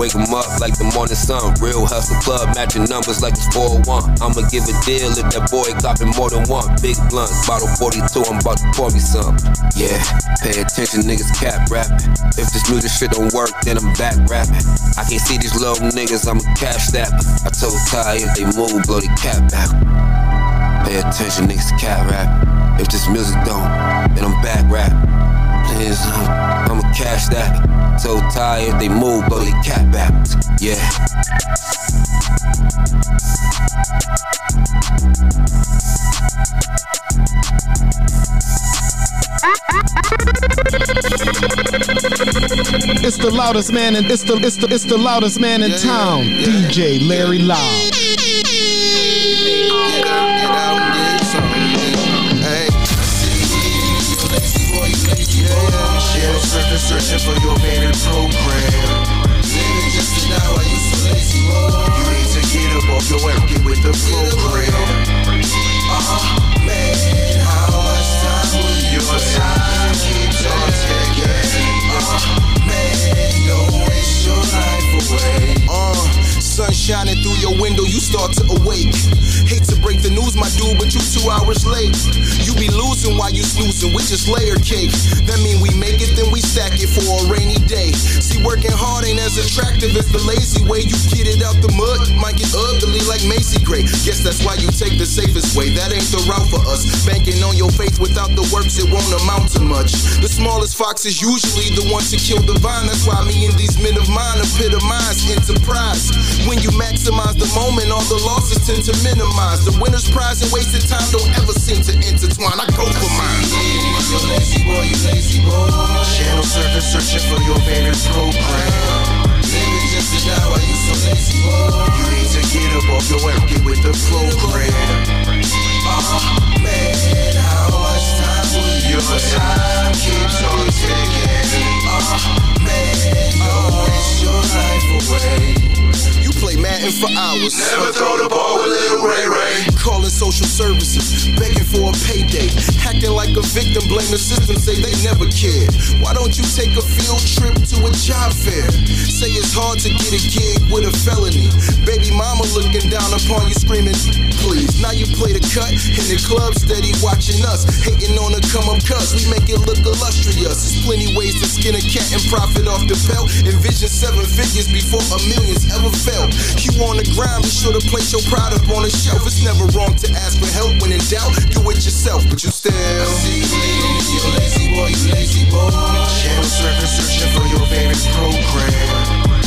wake him up like the morning sun. Real hustle club, matching numbers like it's four oh one. I'ma give a deal if that boy copping more than one. Big blunts, bottle forty-two, I'm about to pour me some. Yeah, pay attention, niggas cap rapping. If this music shit don't work, then I'm back rapping. I can't see these little niggas, I'm a cash stapper. I told Ty if they move, blow the cap back. Pay attention, niggas cap rap. If this music don't, then I'm back rapping. Please, I'm a cash stapper. Told Ty if they move, blow the cap back. Yeah. It's the loudest man in it's the it's the it's the loudest man in yeah, town, yeah, D J Larry Loud. Hey, searching, searching for your main program. Just an hour, you so lazy. You need to get up off your work, get with the program. Shining through your window, you start to awake. Hate to break the news, my dude, but you two hours late. You be losing while you snoozing, which is layer cake. That mean we make it, then we stack it for a rainy day. See, working hard ain't as attractive as the lazy way. You get it out the mud, might get ugly like Macy Gray. Guess that's why you take the safest way. That ain't the route for us. Banking on your faith without the works, it won't amount to much. The smallest fox is usually the one to kill the vine. That's why me and these men of mine epitomize enterprise. When you maximize the moment, all the losses tend to minimize. The winner's prize and wasted time don't ever seem to intertwine. I go for mine. You lazy boy, you lazy boy. Channel surfing, searching for your favorite program. Maybe just to die while you so lazy boy. You need to get up off your app, get with the program. Oh man, how much time will you your time keeps on taking? Oh man, don't waste your life away. You play Madden for hours. Never throw the ball with Lil Ray Ray. Calling social services, begging for a payday. Acting like a victim, blame the system, say they never cared. Why don't you take a field trip to a job fair? Say it's hard to get a gig with a felony. Baby mama looking down upon you screaming, please. Now you play the cut in the club steady watching us. Hating on the come up cuz, we make it look illustrious. There's plenty ways to skin a cat and profit off the belt. Envision seven figures before a million's ever felt. You on the grind, be sure to place your pride up on the shelf. It's never wrong to ask for help when in doubt. Do it yourself, but you still see you leading, you lazy boy, you lazy boy. Channel surfing, searching for your favorite program.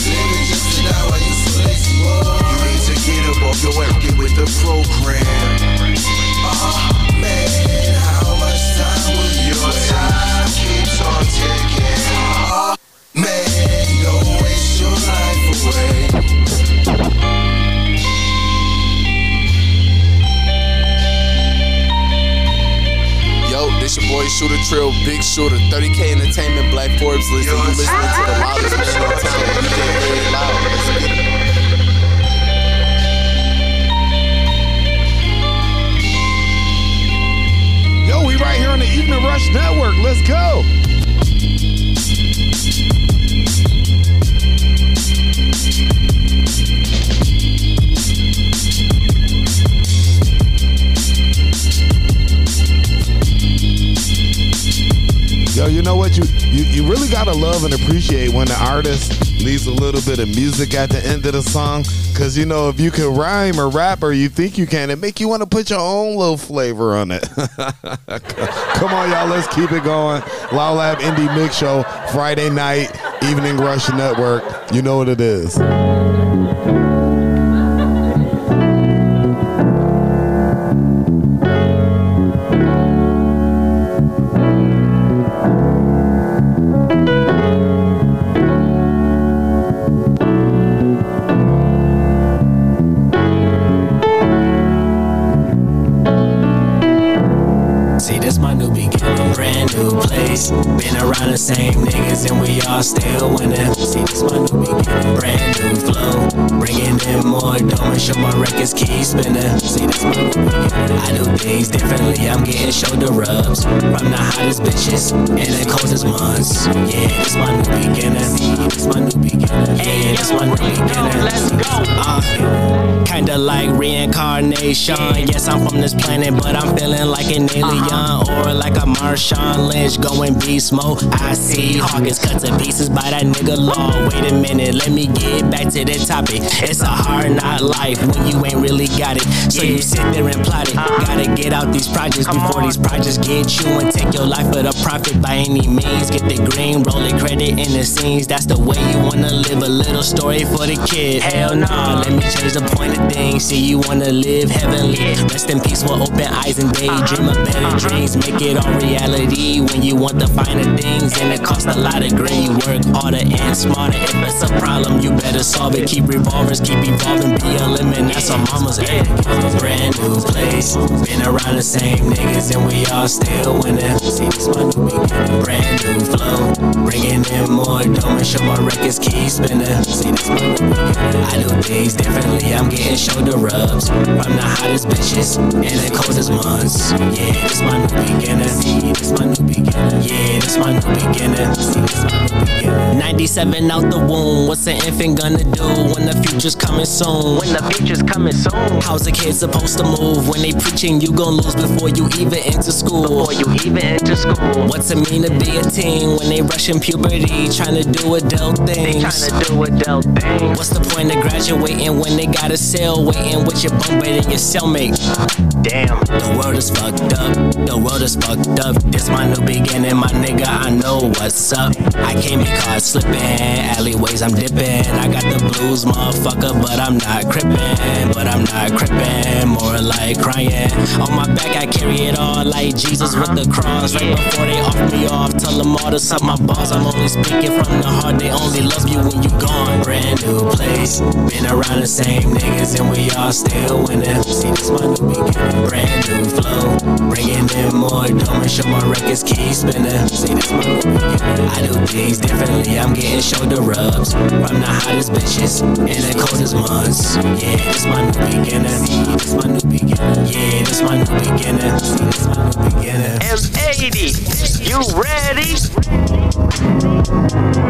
Living just to die while you so lazy boy. You need to get up off your app, get with the program. Oh man, how much time will you your time keeps on ticking? Oh man, don't waste your life away. It's your boy Shooter Trill, Big Shooter, thirty K Entertainment, Black Forbes list, and you listening to the loudest man in town, D J Larry Loud. Let's get it. Yo, we right here on the Evening Rush Network. Let's go. Yo, you know what? You, you you really gotta love and appreciate when the artist leaves a little bit of music at the end of the song, because you know if you can rhyme or rap or you think you can, it make you want to put your own little flavor on it. Come on, y'all, let's keep it going. Loud Lab Indie Mix Show, Friday night, Evening Rush Network. You know what it is. Same niggas and we all still winning. See this my new beginning, brand new flow, bringing in more dough and show my records keep spinning. See this my new beginning. I do things differently, I'm getting shoulder rubs from the hottest bitches and the coldest ones. Yeah, this my new beginning. See this my new beginning. Hey, this my new beginning. Let's go. Uh, kinda like reincarnation. Yes, I'm from this planet, but I'm feeling like an alien uh-huh. or like a Marshawn Lynch going beast mode. I I see Hawkins cut to pieces by that nigga law. Wait a minute, let me get back to the topic. It's a hard knock life when you ain't really got it. So you sit there and plot it. Gotta get out these projects before these projects get you and take your life for the profit by any means. Get the green, roll it, credit in the scenes. That's the way you wanna live. A little story for the kid. Hell nah, let me change the point of things. See you wanna live heavenly. Rest in peace with open eyes and daydream of better dreams. Make it all reality when you want the finer things. And it costs a lot of green. You work harder and smarter. If it's a problem, you better solve it. Keep revolvers, keep evolving, be a limit. That's our mama's egg. Brand new place. Been around the same niggas and we all still winning. See this my new beginning. Brand new flow, bringing in more dough and show my records keep spinning. See this my new beginning. I do some days differently, I'm getting shoulder rubs from the hottest bitches and the coldest ones. Yeah, this my new beginner. This my new beginner. Yeah, this my new beginner. This my new beginner. ninety-seven out the womb. What's an infant gonna do when the future's coming soon? When the future's coming soon. How's a kid supposed to move when they preaching you gon' lose before you even enter school? Before you even enter school. What's it mean to be a teen when they rushing puberty, trying to do adult things? They trying to do adult things. What's the point of graduating when they got a cell waiting with your bunk bed and your cellmate? Damn, the world is fucked up. The world is fucked up. This my new beginning, my nigga. I know what's up. I can't be caught slipping. Alleyways, I'm dipping. I got the blues, motherfucker, but I'm not crippin'. But I'm not crippin'. More like crying. On my back, I carry it all like Jesus uh-huh. with the cross. Right yeah. before they off me off, tell them all to suck my balls. I'm only speaking from the heart. They only love you when you gone. Brand new place, been around the same niggas, and we all still winning. See, this my new beginning. Brand new flow, bringing in more dough and show my records keep spinning. See this move, I do things differently. I'm getting shoulder rubs from the hottest bitches and the coldest ones. Yeah, this my new beginner. See, this my new beginner. Yeah, this my new beginner. See, this my new beginner. M eighty, you ready?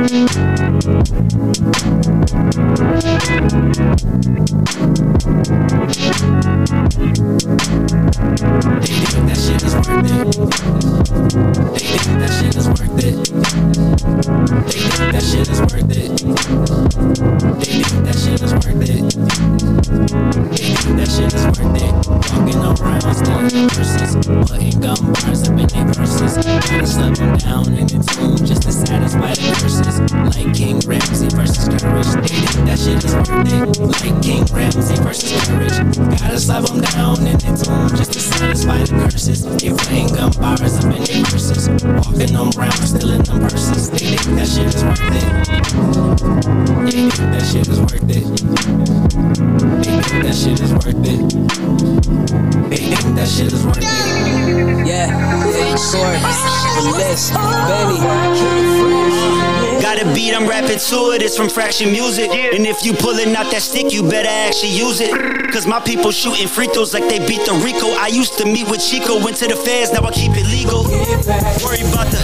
They think that shit is worth it. They think that shit is worth it. They think that shit is worth it. They think that shit is worth it. They think that shit is worth it. Walking around, stealing their purses, putting gum bars up in their purses, trying to slap them down in the tomb just to satisfy the curses. Like King Ramsey versus Courage. They think that shit is worth it. Like King Ramsey versus Courage. Gotta slap them down in the tomb just to satisfy the curses. They playing gun bars up in their purses, walking them round, stealing them purses. They think that shit is worth it. They think that shit is worth it. They think that shit is worth it. They think that shit is worth it. Yeah, H Sword, the list, Benny. Got a beat, I'm rapping to it, it's from Fraction Music. Yeah. And if you pulling out that stick, you better actually use it. Cause my people shooting free throws like they beat the Rico. I used to meet with Chico, went to the feds, now I keep it legal. Worry about the,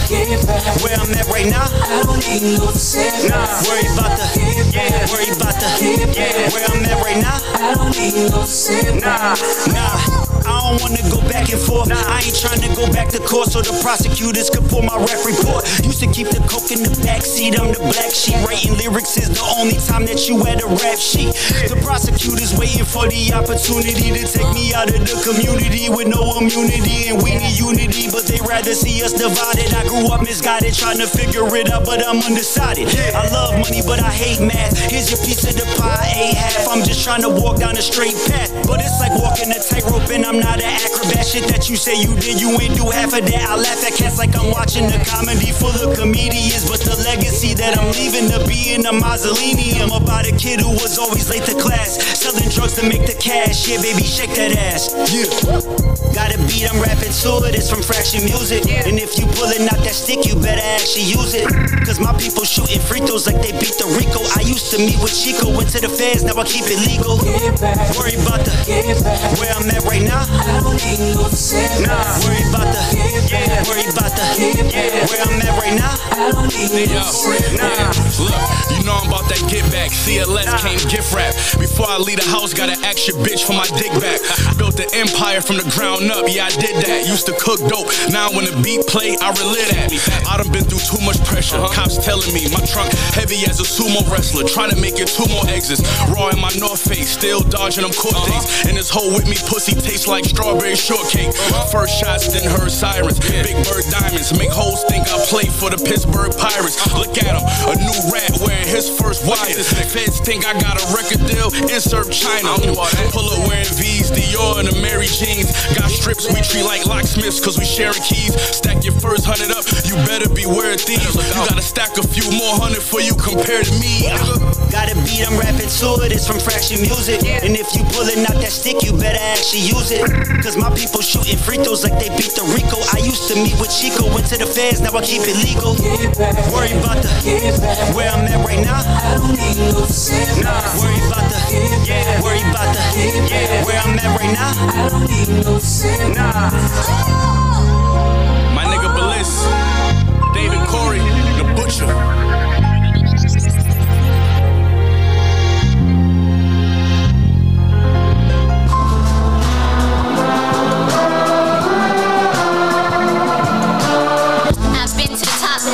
where I'm at right now. I don't need no sense. Nah, worry about the, yeah. worry about the, yeah. where I'm at right now. I don't need no sense. Nah, nah. I don't wanna go back and forth. Nah, I ain't tryna go back to court so the prosecutors could pull my rap report. Used to keep the coke in the backseat. I'm the black sheep. Writing lyrics is the only time that you had a rap sheet. The prosecutors waiting for the opportunity to take me out of the community with no immunity, and we need unity, but they rather see us divided. I grew up misguided, trying to figure it out, but I'm undecided. I love money, but I hate math. Here's your piece of the pie, a half. I'm just trying to walk down a straight path, but it's like walking a tightrope, and I'm not an acrobat. Shit that you say you did, you ain't do half of that. I laugh at cats like I'm watching a comedy full of comedians, but the legacy that I'm leaving to be in a mausoleum about a kid who was always late to class, selling drugs to make the cash. Yeah, baby, shake that ass. Yeah. Got a beat, I'm rapping to it, it's from Fraction Music. Yeah. And if you pulling out that stick, you better actually use it. Cause my people shooting free throws like they beat the Rico. I used to meet with Chico, went to the feds, now I keep it legal. Worry about the, where I'm at right now. I don't need no sense. Nah, worry about the, yeah, worry about the, yeah, where I'm at right now. I don't need no sense. Nah, look, you know I'm about that get back. C L S nah. came gift wrap. Before I leave the house, gotta ask your bitch for my dick back. I built the empire from the ground up, yeah, I did that. Used to cook dope, now when the beat play, I relive that. I done been through too much pressure. Cops telling me my trunk heavy as a sumo wrestler. Trying to make it two more exits. Raw in my North Face, still dodging them court dates. And this hoe with me pussy tastes like like strawberry shortcake. First shots, then heard sirens. Big Bird diamonds make hoes think I play for the Pittsburgh Pirates. Look at him, a new rat wearing his first wire. Feds think I got a record deal, insert China. Pull up wearing V's, Dior and the Mary Jeans. Got strips we treat like locksmiths cause we sharing keys. Stack your first hundred up, you better beware of thieves. You gotta stack a few more hundred for you compared to me. Got a beat, I'm rapping to it, it's from Fraction Music. And if you pullin' out that stick, you better actually use it. Cause my people shootin' free throws like they beat the Rico. I used to meet with Chico, went to the feds, now I keep it legal. Worry about the, where I'm at right now. Nah, worry about the, yeah, worry about the, yeah, where I'm at right now. Nah. My nigga Bliss, David Corey, the Butcher.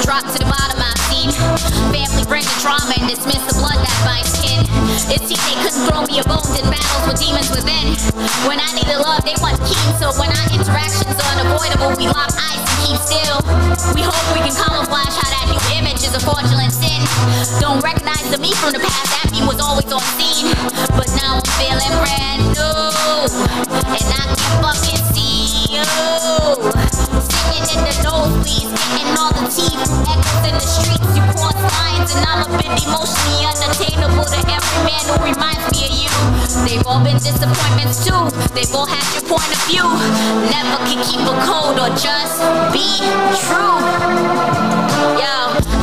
Drop to the bottom I've seen. Family bring the drama and dismiss the blood that binds kin. It seems they couldn't throw me a bone in battles with demons within. When I needed love, they want keen. So when our interactions are unavoidable, we lock eyes and keep still. We hope we can camouflage how that new image is a fraudulent sin. Don't recognize the me from the past, that me was always on scene. But now I'm feeling brand new, and I can fucking see you. Singing in the nosebleeds, getting all the teeth, echoes in the streets. You cross lines, and I'm a bit emotionally unattainable to every man who reminds me of you. They've all been disappointments too. They've all had your point of view. Never can keep a code or just be true. Yo,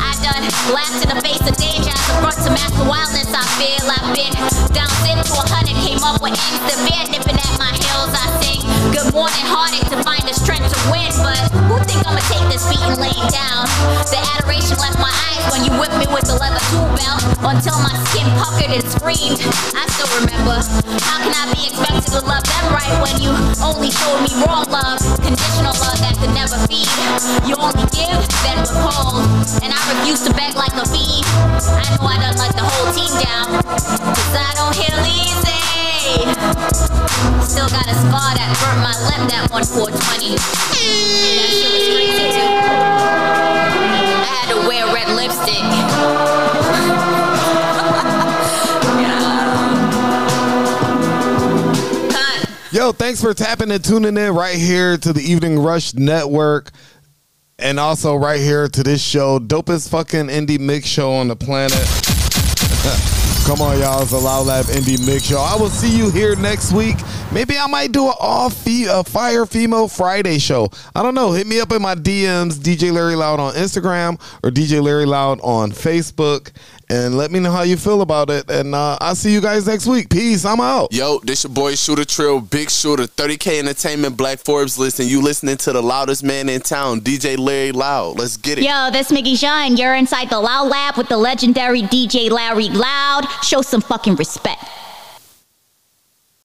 I done laughed in the face of danger as a front to mask the wildness I feel. I've been down since to a hundred, came up with ends to bear, nipping at my heels. I sing good morning, heartache to find the strength to win. But who think I'ma take this beat and lay down? The adoration left my eyes when you whipped me with the leather tool belt until my skin puckered and screamed. I still remember. How can I be expected to love them right when you only showed me raw love, conditional love that could never feed? You only give, then withhold, and I refuse to beg like a fiend. I know I done let the whole team down, 'cause I don't hear easy. Still got a scar that burnt my lip, that one four twenty. That shit was crazy too. I had to wear red lipstick. Yeah. Yo, thanks for tapping and tuning in right here to the Evening Rush Network. And also right here to this show, dopest fucking indie mix show on the planet. Come on, y'all. It's the Loud Lab Indie Mix Show. I will see you here next week. Maybe I might do an all fee, a Fire Female Friday show. I don't know. Hit me up in my D Ms, D J Larry Loud on Instagram or D J Larry Loud on Facebook. And let me know how you feel about it. And uh, I'll see you guys next week. Peace. I'm out. Yo, this your boy Shooter Trill, Big Shooter, thirty K Entertainment, Black Forbes. Listen, you listening to the loudest man in town, D J Larry Loud. Let's get it. Yo, this Mickey Shine. You're inside the Loud Lab with the legendary D J Larry Loud. Show some fucking respect.